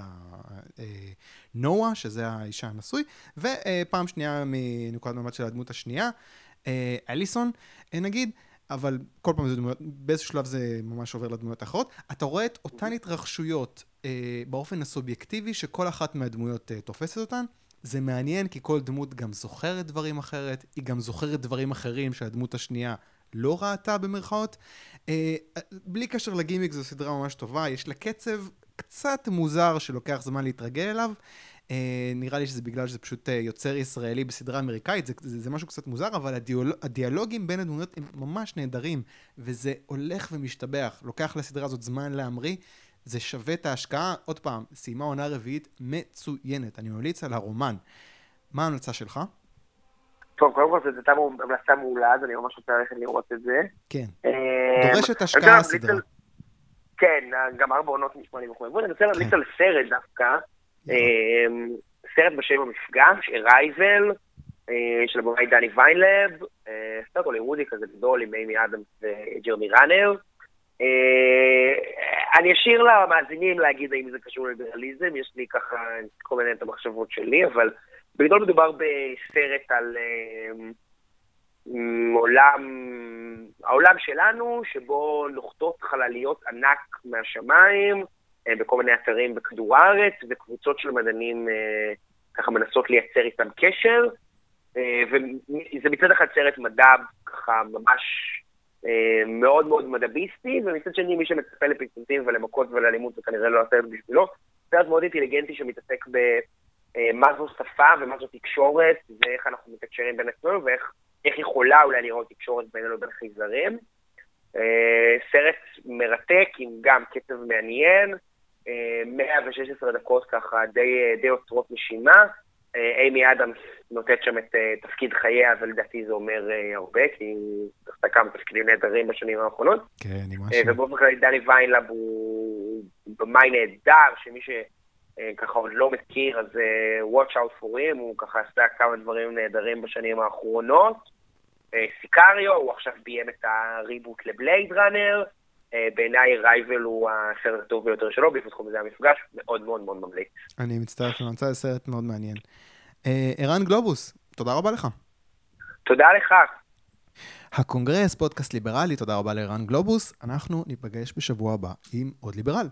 נועה, שזה האישה הנשוי, ופעם שנייה מנקודת מבט של הדמות השנייה, אליסון, נגיד, אבל כל פעם זה דמויות, באיזשהו שלב זה ממש עובר לדמויות האחרות. אתה רואה את אותן התרחשויות באופן הסובייקטיבי שכל אחת מהדמויות תופסת אותן. זה מעניין כי כל דמות גם זוכרת דברים אחרת, היא גם זוכרת דברים אחרים שהדמות השנייה לא ראתה במרכאות. בלי קשר לגימיק זו סדרה ממש טובה, יש לה קצב קצת מוזר שלוקח זמן להתרגל אליו. נראה לי שזה בגלל שזה פשוט יוצר ישראלי בסדרה אמריקאית, זה משהו קצת מוזר, אבל הדיאלוגים בין הדמויות הם ממש נהדרים, וזה הולך ומשתבח, לוקח לסדרה הזאת זמן להמריא, זה שווה את ההשקעה. עוד פעם, סיימה עונה רביעית מצוינת, אני ממליץ על הרומן. מה ההמלצה שלך? טוב, קודם כל זה המלצה מעולה, אז אני ממש רוצה ללכת לראות את זה. כן, דורשת השקעה הסדרה. כן, גם 4 עונות נשמע לי מחויבות, אני רוצה להמליץ על סרט דווקא, סרט בשם המפגש, Arrival, של הבמאי דני וילנב, סרט הוליוודי כזה גדול עם אימי אדמס וג'רמי ראנר. אני אשאיר למאזינים להגיד האם זה קשור לליברליזם, יש לי ככה כל מיני את המחשבות שלי, אבל בגדול מדובר בסרט על העולם שלנו, שבו נוחתות חלליות ענק מהשמיים, בכל מיני אתרים בכדור הארץ, וקבוצות של מדענים ככה מנסות לייצר איתם קשר, וזה מצד אחד סרט מדע ככה ממש מאוד מאוד מדביסטי, ומצד שני מי שמצפה לפטפוטים ולמכות ולאלימות זה כנראה לא הסרט בשבילו, סרט מאוד אינטליגנטי שמתעסק במה זו שפה ומה זו תקשורת, ואיך אנחנו מתקשרים בין עצמנו, ואיך יכולה אולי לראות תקשורת בינינו בין חייזרים. סרט מרתק עם גם קצב מעניין, 116 דקות ככה, די עוצרות נשימה. אימי אדמס נותנת שם את תפקיד חייה, אבל לדעתי זה אומר הרבה, כי היא עשתה כמה תפקידים נהדרים בשנים האחרונות. כן, ממש. ובאופן כללי דני ויינלב הוא במאי נהדר, שמי שככה עוד לא מכיר, אז watch out for him, הוא ככה עשתה כמה דברים נהדרים בשנים האחרונות. סיקריו, הוא עכשיו ביים את הריבוט לבלייד ראנר, בעיניי רייבל הוא הסרט הטוב ביותר שלו, בפתחום זה המפגש, מאוד מאוד מאוד ממליץ. אני מצטרף למצא, זה סרט מאוד מעניין. ערן גלובוס, תודה רבה לך. תודה לך. הקונגרס, פודקאסט ליברלי, תודה רבה לערן גלובוס, אנחנו ניפגש בשבוע הבא עם עוד ליברל.